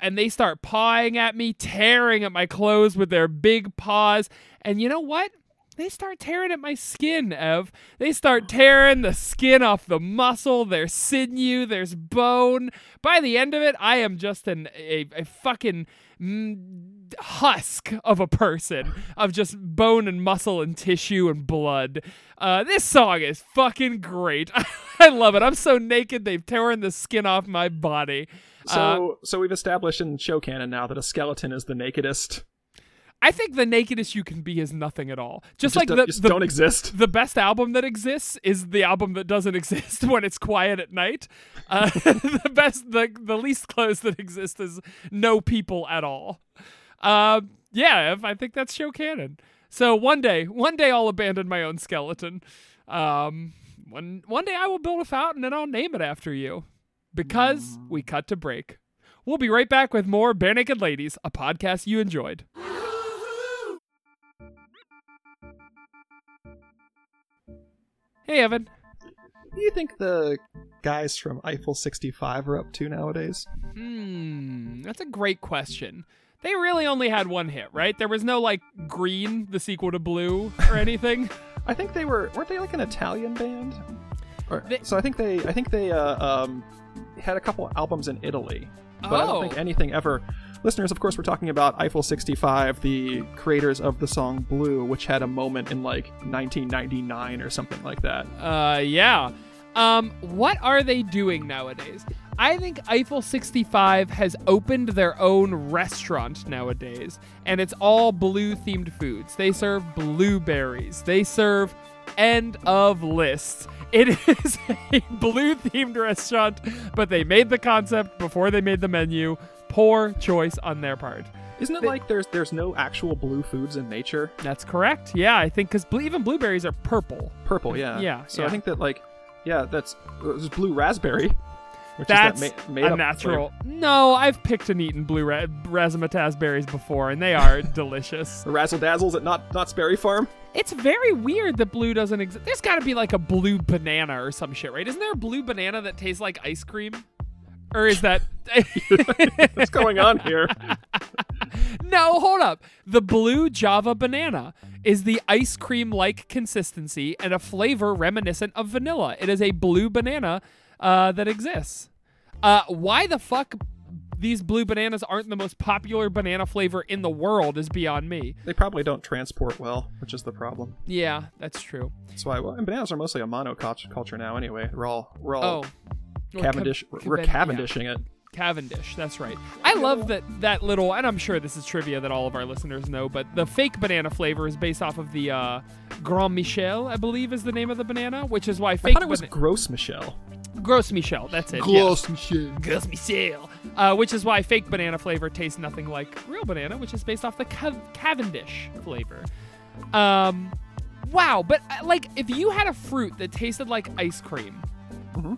And they start pawing at me, tearing at my clothes with their big paws. And you know what? They start tearing at my skin, Ev. They start tearing the skin off the muscle. There's sinew. There's bone. By the end of it, I am just a fucking husk of a person, of just bone and muscle and tissue and blood. This song is fucking great. I love it. I'm so naked, they've torn the skin off my body. So we've established in show canon now that a skeleton is the nakedest. I think the nakedest you can be is nothing at all. Just don't exist. The best album that exists is the album that doesn't exist when it's quiet at night. The least clothes that exist is no people at all. Yeah, I think that's show canon. So one day I'll abandon my own skeleton. One day I will build a fountain and I'll name it after you. Because we cut to break. We'll be right back with more Bare Naked Ladies, a podcast you enjoyed. Hey, Evan. What do you think the guys from Eiffel 65 are up to nowadays? That's a great question. They really only had one hit, right? There was no, like, Green, the sequel to Blue, or anything? I think they weren't they, like, an Italian band? So I think they had a couple albums in Italy, but I don't think anything ever... Listeners, of course, we're talking about Eiffel 65, the creators of the song Blue, which had a moment in, like, 1999 or something like that. Yeah. What are they doing nowadays? I think Eiffel 65 has opened their own restaurant nowadays, and it's all blue-themed foods. They serve blueberries. They serve end of lists. It is a blue-themed restaurant, but they made the concept before they made the menu. Poor choice on their part. Isn't it like there's no actual blue foods in nature? That's correct. Yeah, I think because even blueberries are purple. Purple, yeah. Yeah. So yeah. I think that, like, yeah, that's blue raspberry. Which that's made a natural. Flavor. No, I've picked and eaten blue razzmatazz berries before, and they are delicious. Razzle-dazzles at Knott's Berry Farm? It's very weird that blue doesn't exist. There's got to be like a blue banana or some shit, right? Isn't there a blue banana that tastes like ice cream? Or is that... What's going on here? No, hold up. The blue Java banana is the ice cream-like consistency and a flavor reminiscent of vanilla. It is a blue banana... that exists. Why the fuck these blue bananas aren't the most popular banana flavor in the world is beyond me. They probably don't transport well, which is the problem. Yeah, that's true. That's why. Well, and bananas are mostly a monoculture now, anyway. We're all Cavendishing it. Cavendish, that's right. I love that little, and I'm sure this is trivia that all of our listeners know, but the fake banana flavor is based off of the Grand Michel, I believe is the name of the banana, which is why fake... I thought it was Gros Michel. Gros Michel, that's it. Gros Michel. Which is why fake banana flavor tastes nothing like real banana, which is based off the Cavendish flavor. Wow, but like if you had a fruit that tasted like ice cream, mm-hmm.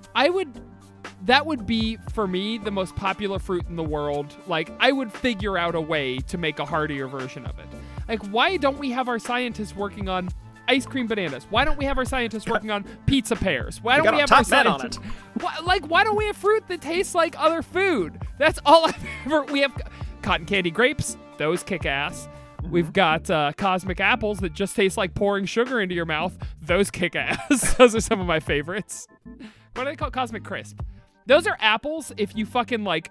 That would be, for me, the most popular fruit in the world. Like, I would figure out a way to make a heartier version of it. Like, why don't we have our scientists working on ice cream bananas? Why don't we have our scientists working on pizza pears? Why don't we have our scientists... why don't we have fruit that tastes like other food? That's all I've ever... We have cotton candy grapes. Those kick ass. We've got cosmic apples that just taste like pouring sugar into your mouth. Those kick ass. Those are some of my favorites. What do they call Cosmic Crisp? Those are apples if you fucking, like,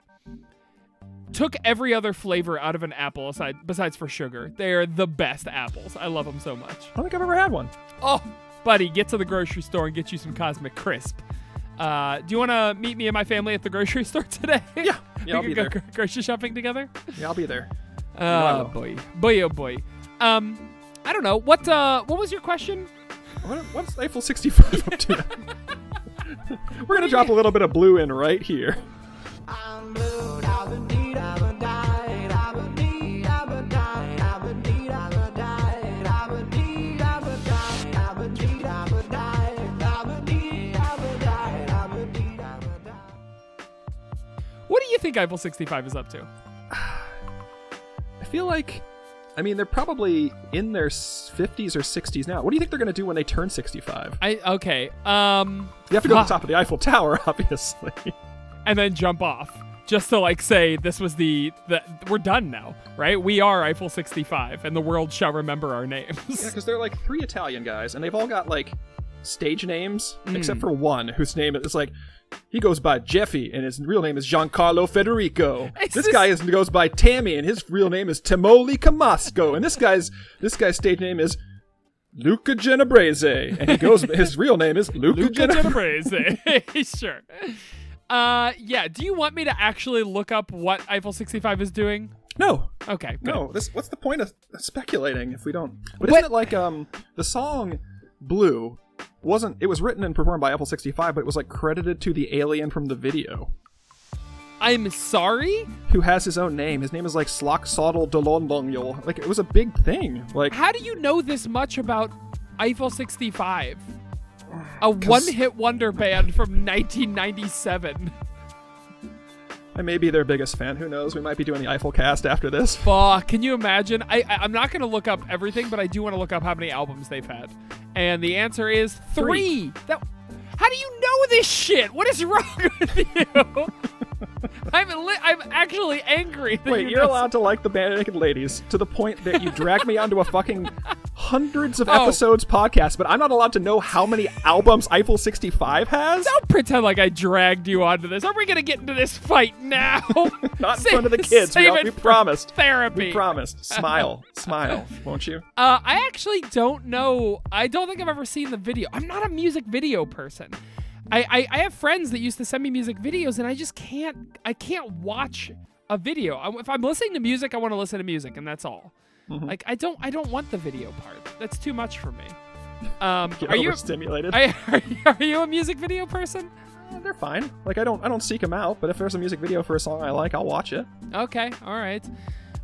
took every other flavor out of an apple besides for sugar. They are the best apples. I love them so much. I don't think I've ever had one. Oh, buddy, get to the grocery store and get you some Cosmic Crisp. Do you want to meet me and my family at the grocery store today? Yeah. Yeah, I'll be there. Grocery shopping together? Yeah, I'll be there. Oh, boy. Boy, oh, boy. I don't know. What was your question? What's Eiffel 65 up to? We're going to drop a little bit of blue in right here. I'm blue, I've been deed, I've been died, I've been deed, I've been died, I've been deed, I've been died, I've been deed, I've been died, I've been deed, I've been died, I've been deed, I've been died, I've been deed, I've been died. What do you think Eiffel 65 is up to? I feel like, they're probably in their 50s or 60s now. What do you think they're going to do when they turn 65? You have to go to the top of the Eiffel Tower, obviously. And then jump off. Just to, say, this was we're done now, right? We are Eiffel 65, and the world shall remember our names. Yeah, because they're, three Italian guys, and they've all got, stage names, except for one whose name is, he goes by Jeffy, and his real name is Giancarlo Federico. This guy goes by Tammy, and his real name is Timoli Camasco. And this guy's stage name is Luca Genebrese, and his real name is Luca Genebrese. Sure. Yeah. Do you want me to actually look up what Eiffel 65 is doing? No. Okay. Good. No. What's the point of speculating if we don't? But isn't it the song "Blue"? It was written and performed by Eiffel 65, but it was credited to the alien from the video. I'm sorry? Who has his own name. His name is Sloksadl Dolonlongyol. It was a big thing. How do you know this much about Eiffel 65? A one-hit wonder band from 1997. I may be their biggest fan. Who knows? We might be doing the Eiffel cast after this. Fuck. Can you imagine? I'm not going to look up everything, but I do want to look up how many albums they've had. And the answer is three. How do you know this shit? What is wrong with you? I'm actually angry. Wait, you're allowed to like the Band of Naked Ladies to the point that you drag me onto a fucking hundreds of episodes podcast, but I'm not allowed to know how many albums Eiffel 65 has? Don't pretend like I dragged you onto this. Are we going to get into this fight now? Not in front of the kids. We promised. Therapy. We promised. Smile. Smile. Won't you? I actually don't know. I don't think I've ever seen the video. I'm not a music video person. I have friends that used to send me music videos, and I just can't watch a video. If I'm listening to music, I want to listen to music, and that's all. Mm-hmm. I don't want the video part. That's too much for me. Are you overstimulated? Are you a music video person? They're fine. I don't seek them out, but if there's a music video for a song I like, I'll watch it. Okay, all right.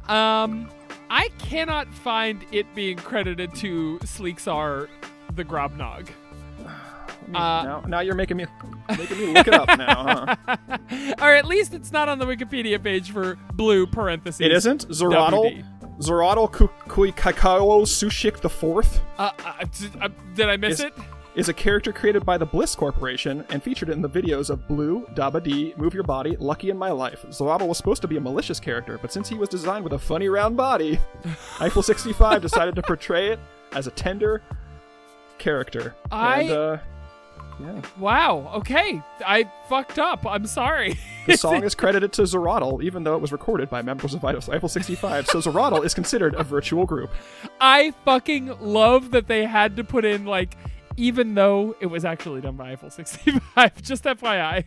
I cannot find it being credited to Sleeksar the Grobnog. Now you're making me look it up now, huh? Or at least it's not on the Wikipedia page for blue parentheses. It isn't? Zoratl Kuikakao Sushik IV? Did I miss it? Is a character created by the Bliss Corporation and featured in the videos of Blue, Daba Dee, Move Your Body, Lucky in My Life. Zoratl was supposed to be a malicious character, but since he was designed with a funny round body, Eiffel 65 decided to portray it as a tender character. Yeah. Wow, okay. I fucked up. I'm sorry. The song is credited to Zoratl, even though it was recorded by members of Eiffel 65, so Zoratl is considered a virtual group. I fucking love that they had to put in, like, even though it was actually done by Eiffel 65, just FYI.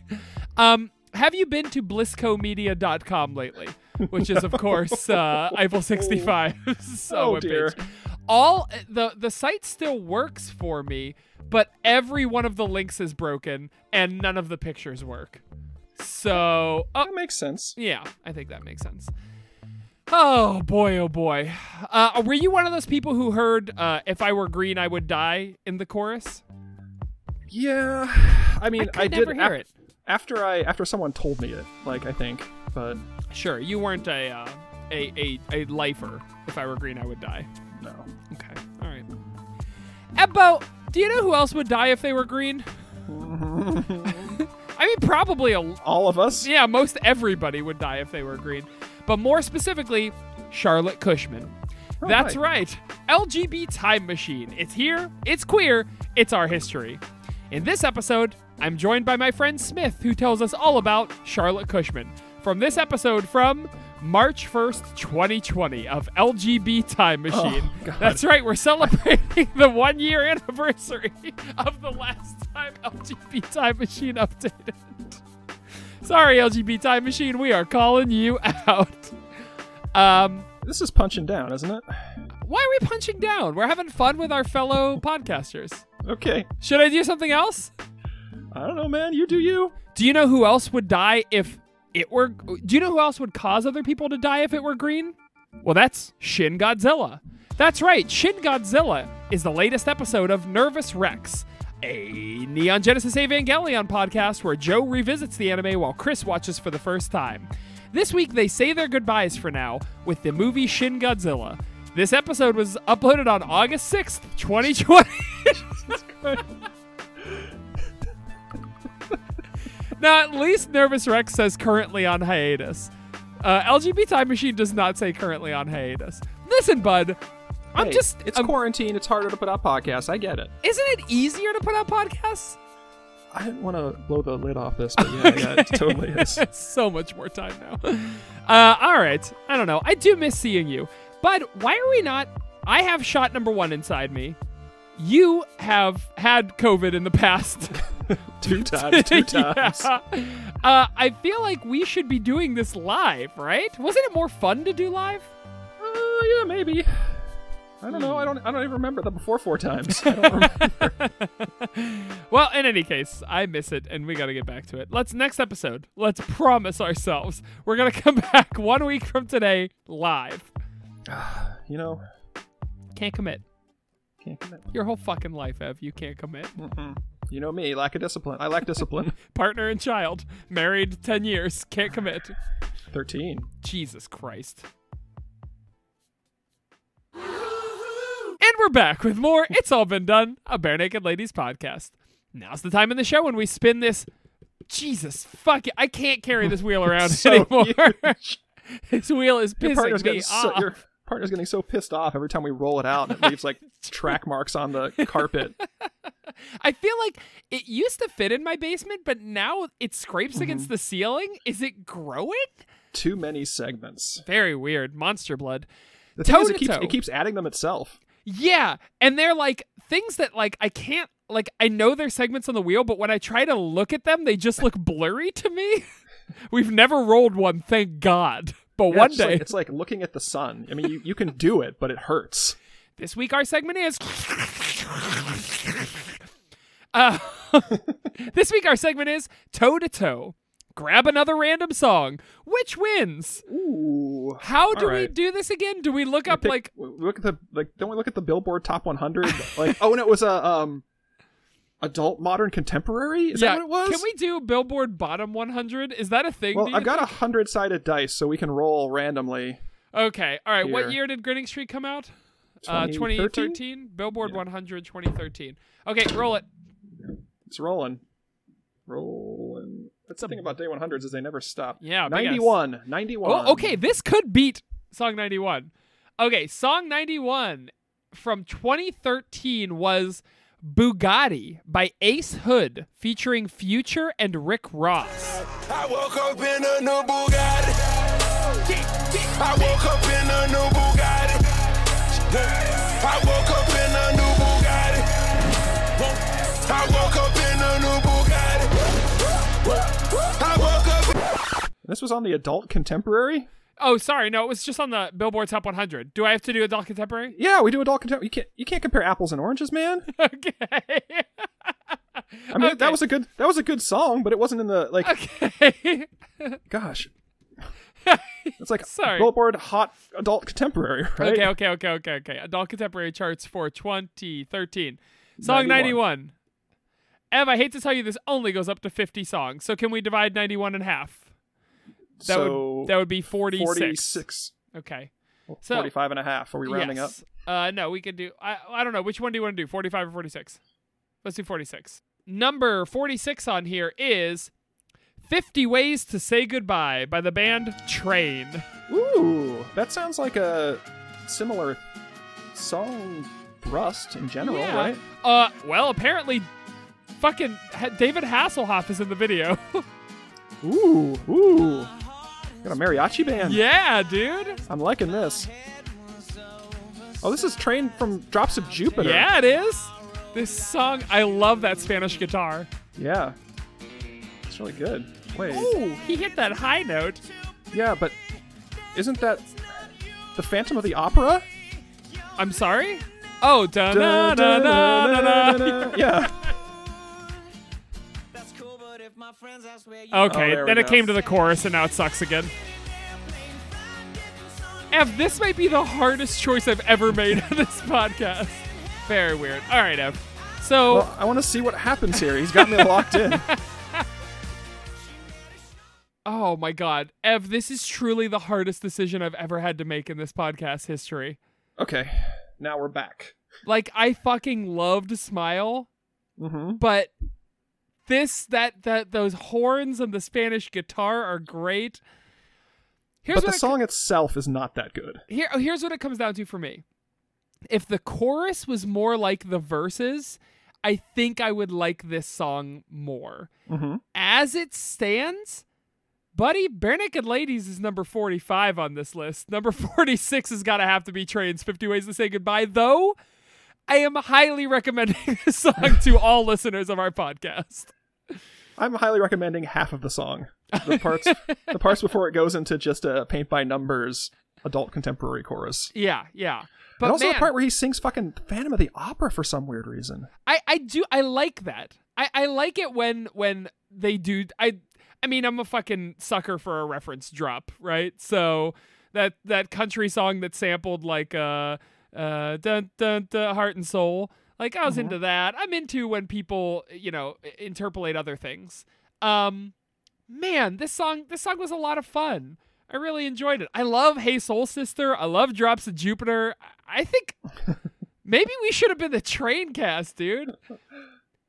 Have you been to BliscoMedia.com lately? Which is, of course, Eiffel 65's oh, dear. Page. All the site still works for me, but every one of the links is broken and none of the pictures work. So that makes sense. Yeah, I think that makes sense. Oh boy, oh boy. Were you one of those people who heard "If I Were Green, I Would Die" in the chorus? Yeah, I mean, I did never hear it after someone told me it. Like, I think, but sure, you weren't a lifer. If I were green, I would die. No. Okay. All right. Ebbo, do you know who else would die if they were green? I mean, probably all of us. Yeah, most everybody would die if they were green. But more specifically, Charlotte Cushman. Oh, that's right. LGB Time Machine. It's here. It's queer. It's our history. In this episode, I'm joined by my friend Smith, who tells us all about Charlotte Cushman. From this episode from March 1st, 2020 of LGB Time Machine. Oh, that's right. We're celebrating the 1-year anniversary of the last time LGB Time Machine updated. Sorry, LGB Time Machine. We are calling you out. This is punching down, isn't it? Why are we punching down? We're having fun with our fellow podcasters. Okay. Should I do something else? I don't know, man. You do you. Do you know who else would die if it were... Do you know who else would cause other people to die if it were green? Well, that's Shin Godzilla. That's right. Shin Godzilla is the latest episode of Nervous Rex, a Neon Genesis Evangelion podcast where Joe revisits the anime while Chris watches for the first time. This week, they say their goodbyes for now with the movie Shin Godzilla. This episode was uploaded on August 6th, 2020. Jesus Christ. Now, at least Nervous Rex says currently on hiatus. LGB Time Machine does not say currently on hiatus. Listen, bud. It's quarantine. It's harder to put out podcasts. I get it. Isn't it easier to put out podcasts? I didn't want to blow the lid off this, but yeah, okay. Yeah, it totally is. So much more time now. All right. I don't know. I do miss seeing you. Bud, why are we not... I have shot number 1 inside me. You have had COVID in the past. Two times. Yeah. I feel like we should be doing this live, right? Wasn't it more fun to do live? Yeah, maybe. I don't know. I don't even remember the before 4 times. I don't remember. Well, in any case, I miss it, and we got to get back to it. Next episode, let's promise ourselves we're going to come back 1 week from today live. You know. Can't commit. Your whole fucking life, Ev, you can't commit. Mm-mm. You know me, lack of discipline. I lack discipline. Partner and child. Married 10 years. Can't commit. 13. Jesus Christ. And we're back with more It's All Been Done, a Bare Naked Ladies podcast. Now's the time in the show when we spin this. Jesus, fuck it. I can't carry this wheel around anymore. This wheel is pissing me off. Your partner's getting so pissed off every time we roll it out and it leaves like track marks on the carpet. I feel like it used to fit in my basement, but now it scrapes against the ceiling. Is it growing? Too many segments. Very weird. Monster blood. The thing is, it keeps adding them itself. Yeah, and they're like things that like I can't, like I know they're segments on the wheel, but when I try to look at them, they just look blurry to me. We've never rolled one, thank God. But yeah, one day... it's like looking at the sun. I mean, you can do it, but it hurts. This week, our segment is... This week, our segment is Toe-to-Toe. Grab another random song. Which wins? Ooh. How do we do this again? Do we look up like... Don't we look at the Billboard Top 100? Like, oh, and it was a... adult modern contemporary? Is that what it was? Can we do Billboard Bottom 100? Is that a thing? Well, I've got 100-sided dice, so we can roll randomly. Okay. All right. Here. What year did Grinning Street come out? 2013? Billboard 100, 2013. Okay, roll it. It's rolling. Rolling. That's the thing about day 100s is they never stop. Yeah, 91. Oh, okay, this could beat song 91. Okay, song 91 from 2013 was Bugatti by Ace Hood featuring Future and Rick Ross. I woke up in a new Bugatti. I woke up in a new Bugatti. I woke up in a new Bugatti. I woke up in a new Bugatti. I woke up. This was on the adult contemporary? Oh, sorry. No, it was just on the Billboard Top 100. Do I have to do adult contemporary? Yeah, we do adult contemporary. You can't compare apples and oranges, man. Okay. I mean, okay. that was a good song, but it wasn't in the like. Okay. Gosh. It's like Billboard Hot Adult Contemporary, right? Okay. Adult Contemporary charts for 2013. Song 91. Ev, I hate to tell you, this only goes up to 50 songs. So can we divide 91 in half? That would be 46. 46. Okay. Well, so 45 and a half. Are we rounding up? No, we could do... I don't know. Which one do you want to do? 45 or 46? Let's do 46. Number 46 on here is... 50 Ways to Say Goodbye by the band Train. Ooh, that sounds like a similar song thrust in general, right? Well, apparently fucking David Hasselhoff is in the video. Ooh. Got a mariachi band. Yeah, dude. I'm liking this. Oh, this is Train from Drops of Jupiter. Yeah, it is. This song, I love that Spanish guitar. Yeah. It's really good. Wait. Oh, he hit that high note. Yeah, but isn't that the Phantom of the Opera? I'm sorry? Oh, da na na na na. Yeah. Okay, then it came to the chorus and now it sucks again. Ev, this might be the hardest choice I've ever made on this podcast. Very weird. All right, Ev. So well, I want to see what happens here. He's got me locked in. Oh my God, Ev, this is truly the hardest decision I've ever had to make in this podcast history. Okay, now we're back. Like, I fucking loved Smile, but this, those horns and the Spanish guitar are great. But the song itself is not that good. Here's what it comes down to for me. If the chorus was more like the verses, I think I would like this song more. Mm-hmm. As it stands... Buddy, Bare Naked Ladies is number 45 on this list. Number 46 has got to have to be Train's 50 Ways to Say Goodbye, though I am highly recommending this song to all listeners of our podcast. I'm highly recommending half of the song. The parts before it goes into just a paint-by-numbers adult contemporary chorus. Yeah. But also the part where he sings fucking Phantom of the Opera for some weird reason. I like that. I like it when they do... I mean, I'm a fucking sucker for a reference drop, right? So that country song that sampled like dun, dun, dun, Heart and Soul, like I was into that. I'm into when people, interpolate other things. Man, this song was a lot of fun. I really enjoyed it. I love Hey Soul Sister. I love Drops of Jupiter. I think maybe we should have been the Train cast, dude.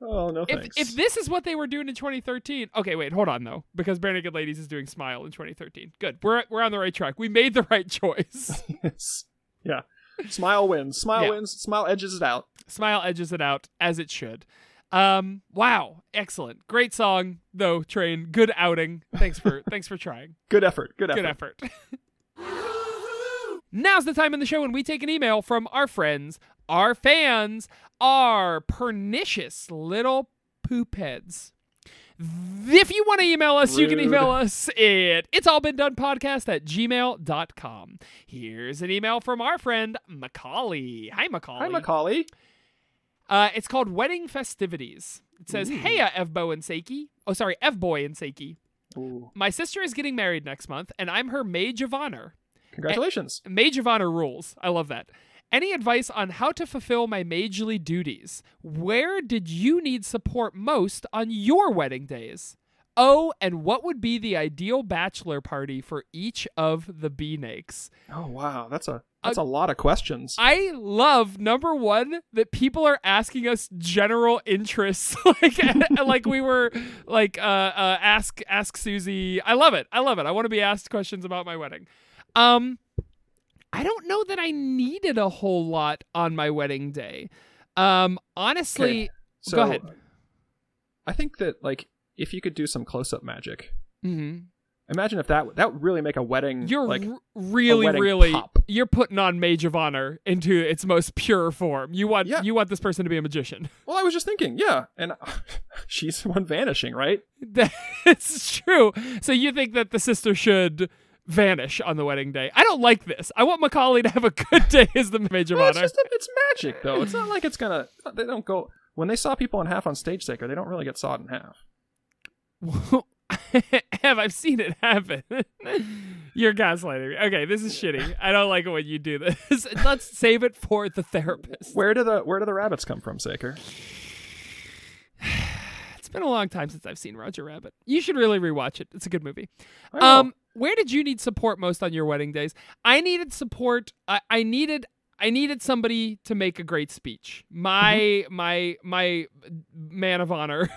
Oh, no thanks. If this is what they were doing in 2013... Okay, wait, hold on, though, because Bare Naked Ladies is doing Smile in 2013. Good. We're on the right track. We made the right choice. Yes. Yeah. Smile wins. Smile wins. Smile edges it out. Smile edges it out, as it should. Wow. Excellent. Great song, though, Train. Good outing. Thanks for trying. Good effort. Now's the time in the show when we take an email from our friends... Our fans are pernicious little poopheads. If you want to email us, you can email us at itsallbeendonepodcast@gmail.com. Here's an email from our friend, Macaulay. Hi, Macaulay. It's called Wedding Festivities. It says, Heya, Evbo and Seiki. Oh, sorry, Evboy and Seiki. Ooh. My sister is getting married next month, and I'm her Maid of Honor. Congratulations. Maid of Honor rules. I love that. Any advice on how to fulfill my majorly duties? Where did you need support most on your wedding days? Oh, and what would be the ideal bachelor party for each of the B-Nakes? Oh, wow. That's a lot of questions. I love, number one, that people are asking us general interests. like we were, like, ask Susie. I love it. I want to be asked questions about my wedding. I don't know that I needed a whole lot on my wedding day. Honestly, okay. So, go ahead. I think that, like, if you could do some close-up magic, mm-hmm. Imagine if that would really make a wedding. You're like really, wedding really pop. You're putting on Mage of Honor into its most pure form. You want this person to be a magician. Well, I was just thinking, yeah, and she's the one vanishing, right? That's true. So you think that the sister should vanish on the wedding day? I don't like this. I want Macaulay to have a good day as the Mage of Honor. It's magic, though. It's not like it's gonna. They don't go when they saw people in half on Stage Sacred. They don't really get sawed in half. I've seen it happen. You're gaslighting me. Okay, this is shitty. I don't like it when you do this. Let's save it for the therapist. Where do the rabbits come from, Saker? It's been a long time since I've seen Roger Rabbit. You should really rewatch it. It's a good movie. Where did you need support most on your wedding days? I needed support. I needed somebody to make a great speech. My man of honor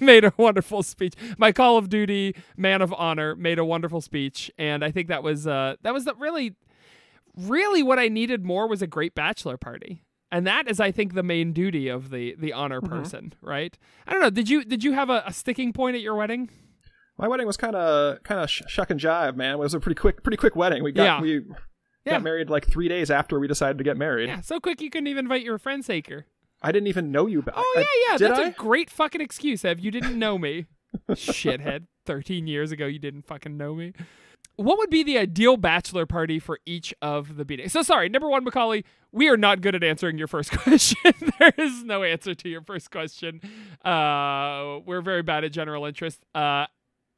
made a wonderful speech. My Call of Duty man of honor made a wonderful speech, and I think that was really what I needed more was a great bachelor party, and that is I think the main duty of the honor person, right? I don't know. Did you have a sticking point at your wedding? My wedding was kind of shuck and jive, man. It was a pretty quick wedding. We got married like 3 days after we decided to get married. Yeah, so quick you couldn't even invite your friend Saker. I didn't even know you. Oh, yeah. That's a great fucking excuse, Ev. You didn't know me. Shithead. 13 years ago, you didn't fucking know me. What would be the ideal bachelor party for each of the B-Nakes? So, sorry, number one, Macaulay, we are not good at answering your first question. There is no answer to your first question. We're very bad at general interest.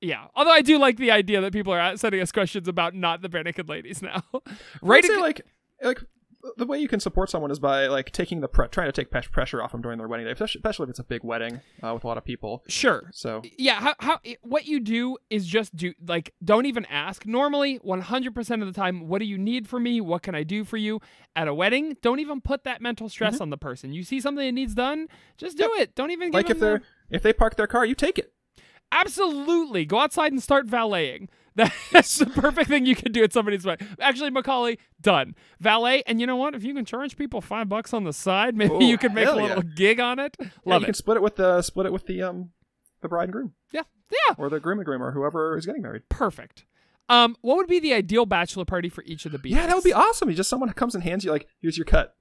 Yeah, although I do like the idea that people are sending us questions about not the bare naked ladies now. Right? I'd say, like the way you can support someone is by like taking the trying to take pressure off them during their wedding day, especially if it's a big wedding with a lot of people. Sure. So yeah, what you do is just don't even ask. Normally, 100% of the time, what do you need from me? What can I do for you at a wedding? Don't even put that mental stress on the person. You see something that needs done, just do it. Don't even give them if they park their car, you take it. Absolutely. Go outside and start valeting. That's the perfect thing you can do at somebody's wedding. Actually, Macaulay, done. Valet, and you know what? If you can charge people $5 on the side, maybe you can make a little gig on it. Love it. You can split it with the bride and groom. Yeah. Or the groom and groom or whoever is getting married. Perfect. What would be the ideal bachelor party for each of the B-Nakes? Yeah, that would be awesome. You just someone comes and hands you like, here's your cut.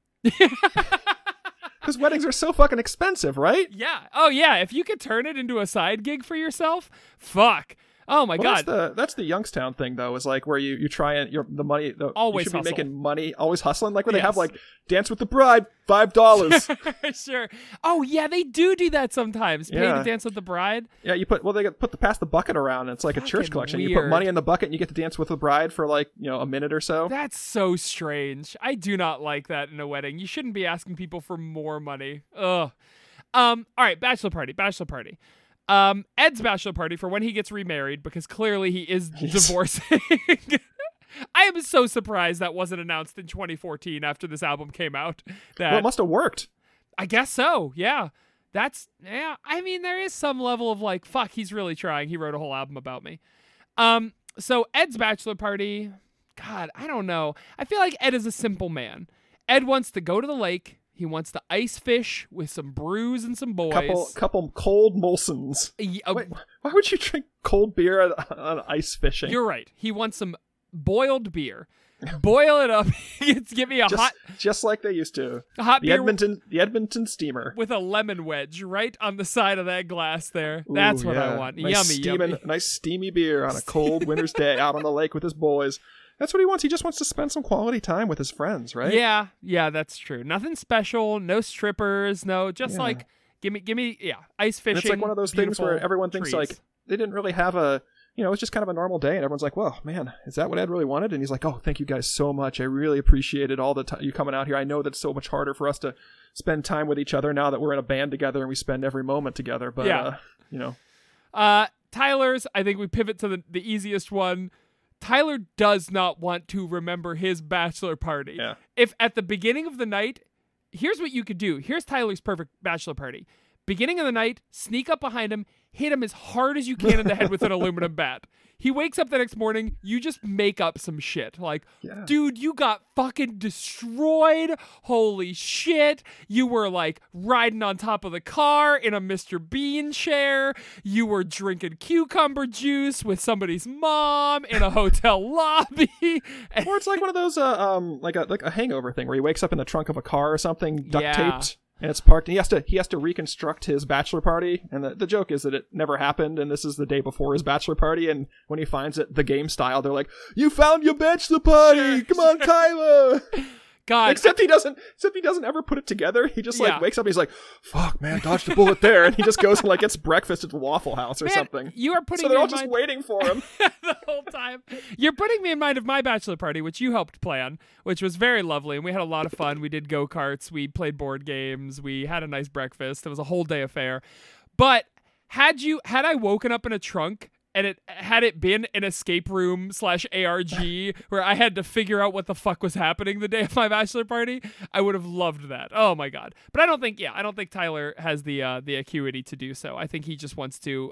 Because weddings are so fucking expensive, right? Yeah. Oh, yeah. If you could turn it into a side gig for yourself, fuck. Oh, my God. That's the Youngstown thing, though, is like where you try and the money. Always hustling. You should be making money, always hustling. Like when they have like Dance with the Bride, $5. Sure. Oh, yeah. They do that sometimes. Pay to dance with the bride. Yeah. You put, they put pass the bucket around and it's like fucking a church collection. Weird. You put money in the bucket and you get to dance with the bride for like, a minute or so. That's so strange. I do not like that in a wedding. You shouldn't be asking people for more money. Ugh. All right. Bachelor party. Ed's bachelor party for when he gets remarried, because clearly he is divorcing. I am so surprised that wasn't announced in 2014 after this album came out. It must have worked. I guess so, yeah. I mean, there is some level of like, fuck, he's really trying. He wrote a whole album about me. So Ed's bachelor party, God, I don't know. I feel like Ed is a simple man. Ed wants to go to the lake. He wants to ice fish with some brews and some boys. Couple cold Molsons. Wait, why would you drink cold beer on ice fishing? You're right. He wants some boiled beer. Boil it up. Give me hot... Just like they used to. The Edmonton steamer. With a lemon wedge right on the side of that glass there. Ooh, that's what I want. Yummy. Nice steamy beer on a cold winter's day out on the lake with his boys. That's what he wants. He just wants to spend some quality time with his friends, right? Yeah, that's true. Nothing special, no strippers, like give me ice fishing. And it's like one of those things where everyone thinks like they didn't really have a you know, it's just kind of a normal day, and everyone's like, well, man, is that what Ed really wanted? And he's like, oh, thank you guys so much. I really appreciated all the time you coming out here. I know that's so much harder for us to spend time with each other now that we're in a band together and we spend every moment together. But, yeah. You know. Tyler's, I think we pivot to the easiest one. Tyler does not want to remember his bachelor party. Yeah. If at the beginning of the night, here's what you could do. Here's Tyler's perfect bachelor party. Beginning of the night, sneak up behind him, hit him as hard as you can in the head with an aluminum bat. He wakes up the next morning, you just make up some shit. Like, yeah. Dude, you got fucking destroyed. Holy shit. You were, like, riding on top of the car in a Mr. Bean chair. You were drinking cucumber juice with somebody's mom in a hotel lobby. Or it's like one of those, like a hangover thing where he wakes up in the trunk of a car or something, duct-taped. And it's parked, and he has to reconstruct his bachelor party, and the joke is that it never happened, and this is the day before his bachelor party, and when he finds it, the game style, they're like, you found your bachelor party! Come on, Tyler! God. Except he doesn't ever put it together. He just, like, wakes up and he's like, fuck, man, dodged a bullet there. And he just goes and, like, gets breakfast at the Waffle House or something. You are putting so they're all just waiting for him. The whole time. You're putting me in mind of my bachelor party, which you helped plan, which was very lovely. And we had a lot of fun. We did go-karts. We played board games. We had a nice breakfast. It was a whole day affair. But had I woken up in a trunk... And had it been an escape room /ARG where I had to figure out what the fuck was happening the day of my bachelor party, I would have loved that. Oh my God. But I don't think Tyler has the acuity to do so. I think he just wants to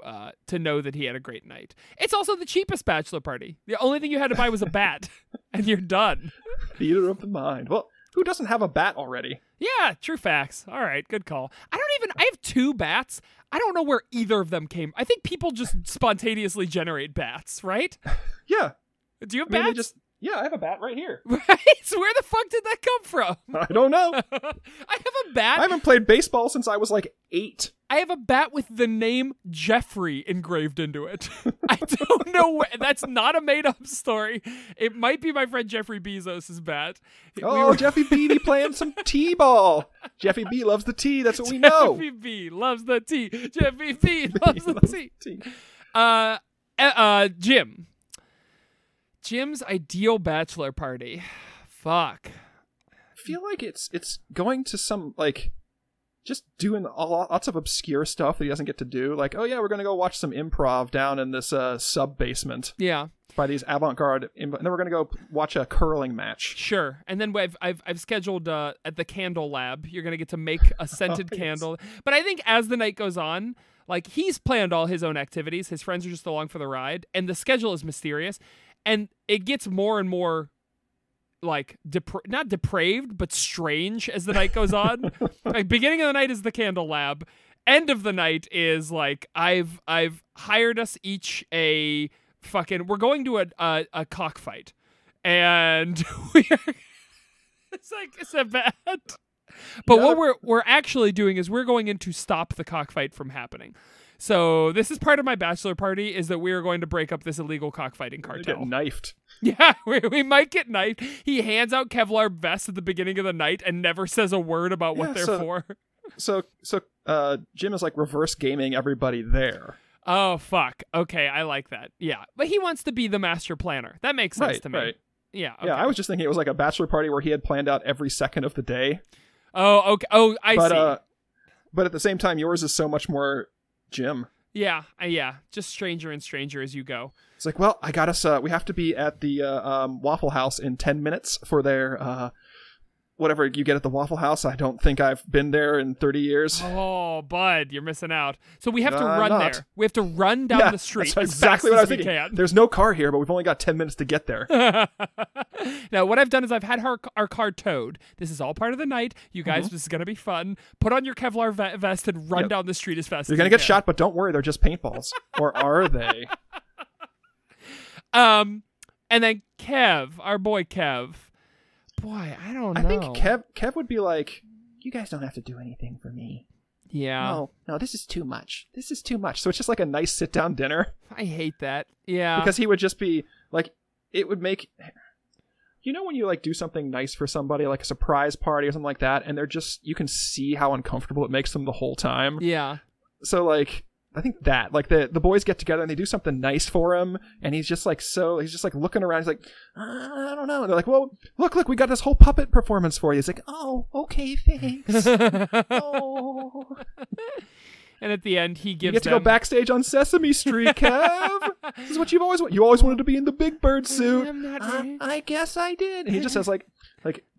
know that he had a great night. It's also the cheapest bachelor party. The only thing you had to buy was a bat and you're done. Theater of the mind. Well, who doesn't have a bat already? Yeah, true facts. All right, good call. I have two bats. I don't know where either of them came. I think people just spontaneously generate bats, right? Yeah. Do you have bats? I have a bat right here. Right? So where the fuck did that come from? I don't know. I have a bat. I haven't played baseball since I was like 8. I have a bat with the name Jeffrey engraved into it. I don't know where. That's not a made-up story. It might be my friend Jeffrey Bezos' bat. Jeffy B be playing some T-ball. Jeffy B loves the T. That's what we know. Jeffy B loves the T. Jeffy B loves the T. Jim. Jim's ideal bachelor party. Fuck. I feel like it's going to some, like... just doing lots of obscure stuff that he doesn't get to do. Like, oh yeah, we're going to go watch some improv down in this sub-basement. Yeah. By these avant-garde... and then we're going to go watch a curling match. Sure. And then I've scheduled at the candle lab, you're going to get to make a scented candle. But I think as the night goes on, like, he's planned all his own activities. His friends are just along for the ride. And the schedule is mysterious. And it gets more and more... like not depraved but strange as the night goes on. Like, beginning of the night is the candle lab, end of the night is like I've hired us each a fucking, we're going to a cockfight, and it's like, it's a bad, but yeah. What we're actually doing is we're going in to stop the cockfight from happening. So this is part of my bachelor party, is that we are going to break up this illegal cockfighting cartel. Get knifed. Yeah, we might get knifed. He hands out Kevlar vests at the beginning of the night and never says a word about what they're for. So Jim is like reverse gaming everybody there. Oh, fuck. Okay, I like that. Yeah, but he wants to be the master planner. That makes sense to me. Right. Yeah. Okay. Yeah, I was just thinking it was like a bachelor party where he had planned out every second of the day. Oh, okay. Oh, I see. But at the same time, yours is so much more... Jim. Yeah. Just stranger and stranger as you go. It's like, well, I got us, we have to be at the Waffle House in 10 minutes for their, whatever you get at the Waffle House. I don't think I've been there in 30 years. Oh, bud, you're missing out. So we have to run there. We have to run down the street. That's exactly what I was thinking. There's no car here, but we've only got 10 minutes to get there. Now, what I've done is I've had our car towed. This is all part of the night. You guys, this is going to be fun. Put on your Kevlar vest and run down the street as fast as you can. You're going to get shot, but don't worry. They're just paintballs. Or are they? And then Kev, our boy Kev. Boy, I don't know. I think Kev would be like, you guys don't have to do anything for me. Yeah. No, this is too much. So it's just like a nice sit-down dinner. I hate that. Yeah. Because he would just be like, it would make... You know when you like do something nice for somebody, like a surprise party or something like that, and they're just... You can see how uncomfortable it makes them the whole time. Yeah. So like... I think that, like, the boys get together and they do something nice for him, and he's just like, so he's just like looking around, he's like, I don't know. And they're like, well, look, we got this whole puppet performance for you. He's like, oh, okay, thanks. Oh. And at the end, he gives them... You get to go backstage on Sesame Street, Kev. This is what you've always wanted. You always wanted to be in the Big Bird suit. I'm not right. I guess I did. And he just has, like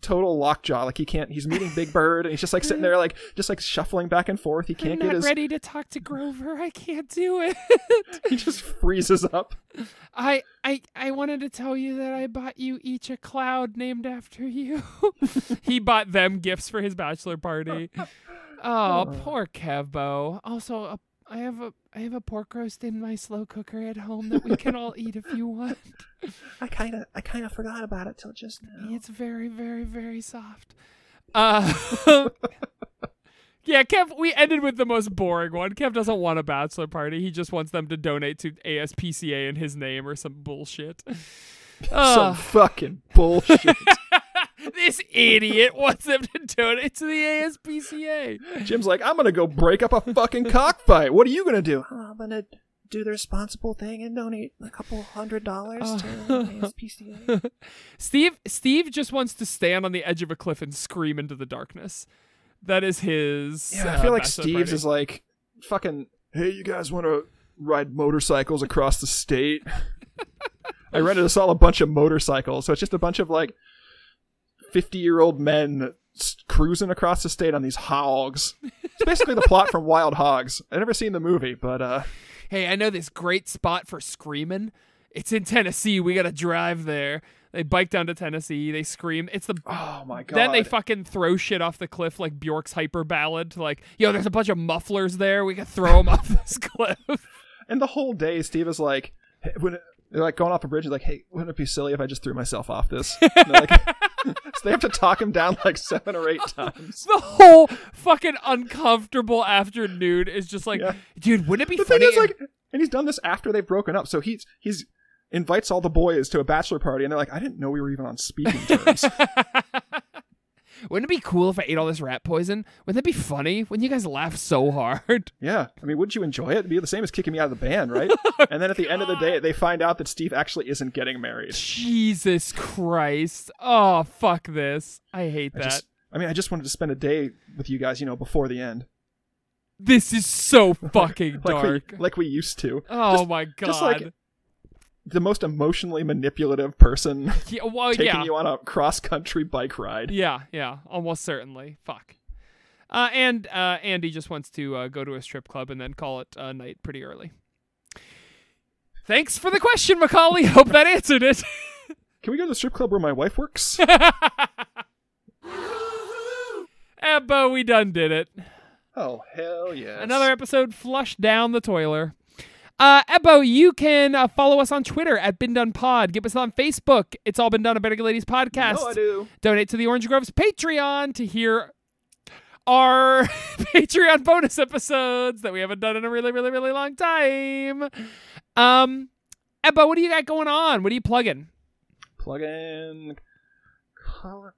total lockjaw. Like, he can't... He's meeting Big Bird, and he's just, like, sitting there, like, just, like, shuffling back and forth. He can't get his... I'm not ready to talk to Grover. I can't do it. He just freezes up. I wanted to tell you that I bought you each a cloud named after you. He bought them gifts for his bachelor party. Oh, poor Kevbo. Also, I have a pork roast in my slow cooker at home that we can all eat if you want. I kind of forgot about it till just now. It's very, very, very soft. Yeah, Kev, we ended with the most boring one. Kev doesn't want a bachelor party. He just wants them to donate to ASPCA in his name or some bullshit. Some fucking bullshit. This idiot wants them to donate to the ASPCA. Jim's like, I'm going to go break up a fucking cockfight. What are you going to do? I'm going to do the responsible thing and donate a couple $100 to the ASPCA. Steve just wants to stand on the edge of a cliff and scream into the darkness. That is his... Yeah, I feel like Steve's party is like, fucking, hey, you guys want to ride motorcycles across the state? I rented us all a bunch of motorcycles. So it's just a bunch of, like, 50-year-old men cruising across the state on these hogs. It's basically the plot from Wild Hogs. I've never seen the movie, but hey, I know this great spot for screaming. It's in Tennessee. We gotta drive there. They bike down to Tennessee. They scream. It's the... Oh, my God. Then they fucking throw shit off the cliff like Bjork's Hyper Ballad. Like, yo, there's a bunch of mufflers there. We could throw them off this cliff. And the whole day, Steve is like, hey, they're like going off a bridge. He's like, hey, wouldn't it be silly if I just threw myself off this? And they're like... So they have to talk him down like 7 or 8 times. The whole fucking uncomfortable afternoon is just like, yeah. Dude, wouldn't it be funny? The thing is, like, and he's done this after they've broken up. So he's invites all the boys to a bachelor party, and they're like, I didn't know we were even on speaking terms. Wouldn't it be cool if I ate all this rat poison? Wouldn't that be funny? Wouldn't you guys laugh so hard? Yeah. I mean, wouldn't you enjoy it? It'd be the same as kicking me out of the band, right? And then at the end of the day, they find out that Steve actually isn't getting married. Jesus Christ. Oh, fuck this. I hate that. I just wanted to spend a day with you guys, you know, before the end. This is so fucking dark. like we used to. Oh, my God. Just like the most emotionally manipulative person taking you on a cross-country bike ride. Yeah, almost certainly. Fuck. And Andy just wants to go to a strip club and then call it night pretty early. Thanks for the question, Macaulay. Hope that answered it. Can we go to the strip club where my wife works? But we done did it. Oh, hell yes. Another episode flushed down the toiler. Ebbo, you can follow us on Twitter at Been Done Pod. Get us on Facebook. It's All Been Done, a Better Good Ladies podcast. No, I do. Donate to the Orange Grove's Patreon to hear our Patreon bonus episodes that we haven't done in a really, really, really long time. Ebbo, what do you got going on? What are you plugging? Plugging color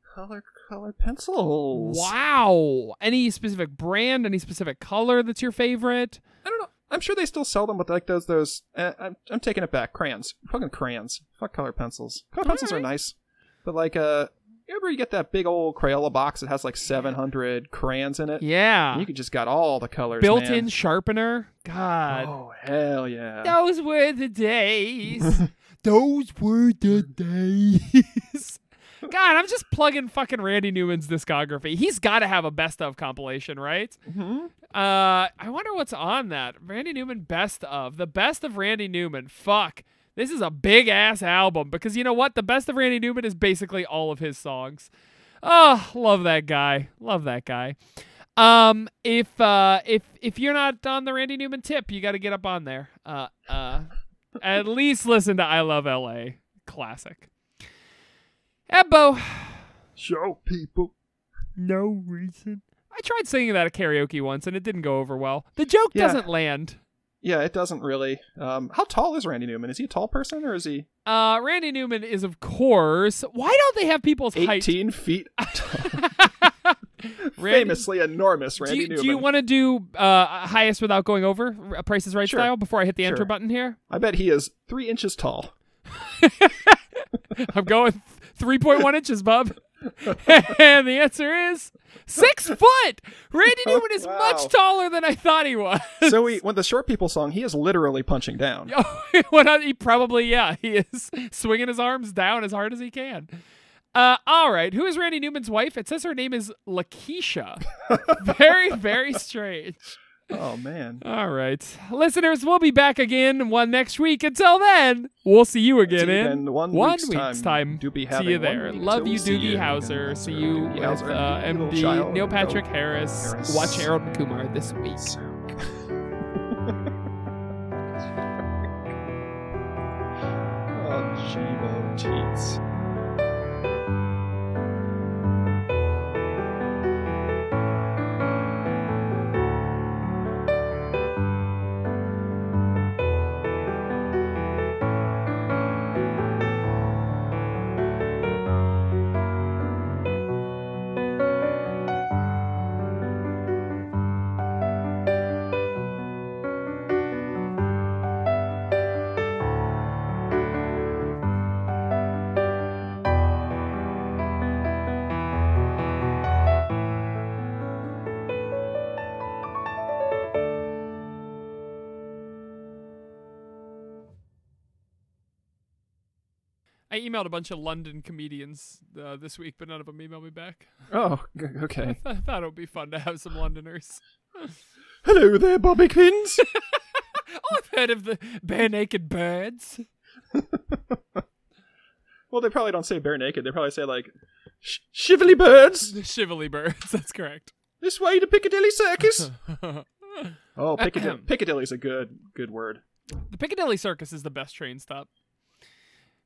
pencils. Wow. Any specific brand? Any specific color that's your favorite? I don't know. I'm sure they still sell them, but like those. I'm taking it back. Crayons, fucking crayons. Fuck color pencils. Color pencils are nice, but like ever you get that big old Crayola box that has like 700 crayons in it? Yeah, and you could just got all the colors. Built-in sharpener. God. Oh hell yeah. Those were the days. Those were the days. God, I'm just plugging fucking Randy Newman's discography. He's got to have a best of compilation, right? Mm-hmm. I wonder what's on that. Randy Newman best of. The best of Randy Newman. Fuck. This is a big ass album because you know what? The best of Randy Newman is basically all of his songs. Oh, love that guy. Love that guy. If you're not on the Randy Newman tip, you got to get up on there. At least listen to I Love LA. Classic. Ebbo. Show people. No reason. I tried singing that at karaoke once, and it didn't go over well. The joke doesn't land. Yeah, it doesn't really. How tall is Randy Newman? Is he a tall person, or is he... Randy Newman is, of course... Why don't they have people's height? 18 feet tall. famously enormous Randy Newman. Do you want to do highest without going over, Price is Right sure. style, before I hit the enter button here? I bet he is 3 inches tall. I'm going 3.1 inches, bub. And the answer is 6 foot. Randy Newman is much taller than I thought he was. So when the Short People song, he is literally punching down. He probably, he is swinging his arms down as hard as he can. All right. Who is Randy Newman's wife? It says her name is Lakeisha. Very, very strange. Oh, man. All right. Listeners, we'll be back again next week. Until then, we'll see you again in one week's time. See you there. Love you, Doogie Howser. See you with MD Neil Patrick Harris. Watch Harold Kumar this week. Oh, jeez. I emailed a bunch of London comedians this week, but none of them emailed me back. Oh, okay. I thought it would be fun to have some Londoners. Hello there, Bobbykins. Oh, I've heard of the Bare Naked Birds. Well, they probably don't say bare naked. They probably say, like, Shively Birds. Shively Birds, that's correct. This way to Piccadilly Circus. Oh, Piccadilly's a good word. The Piccadilly Circus is the best train stop.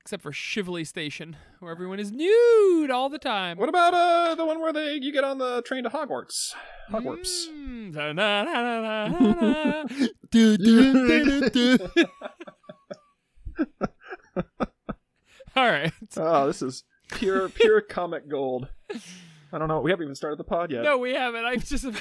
Except for Shively Station, where everyone is nude all the time. What about the one where you get on the train to Hogwarts? Hogwarts. All right. Oh, this is pure comic gold. I don't know. We haven't even started the pod yet. No, we haven't.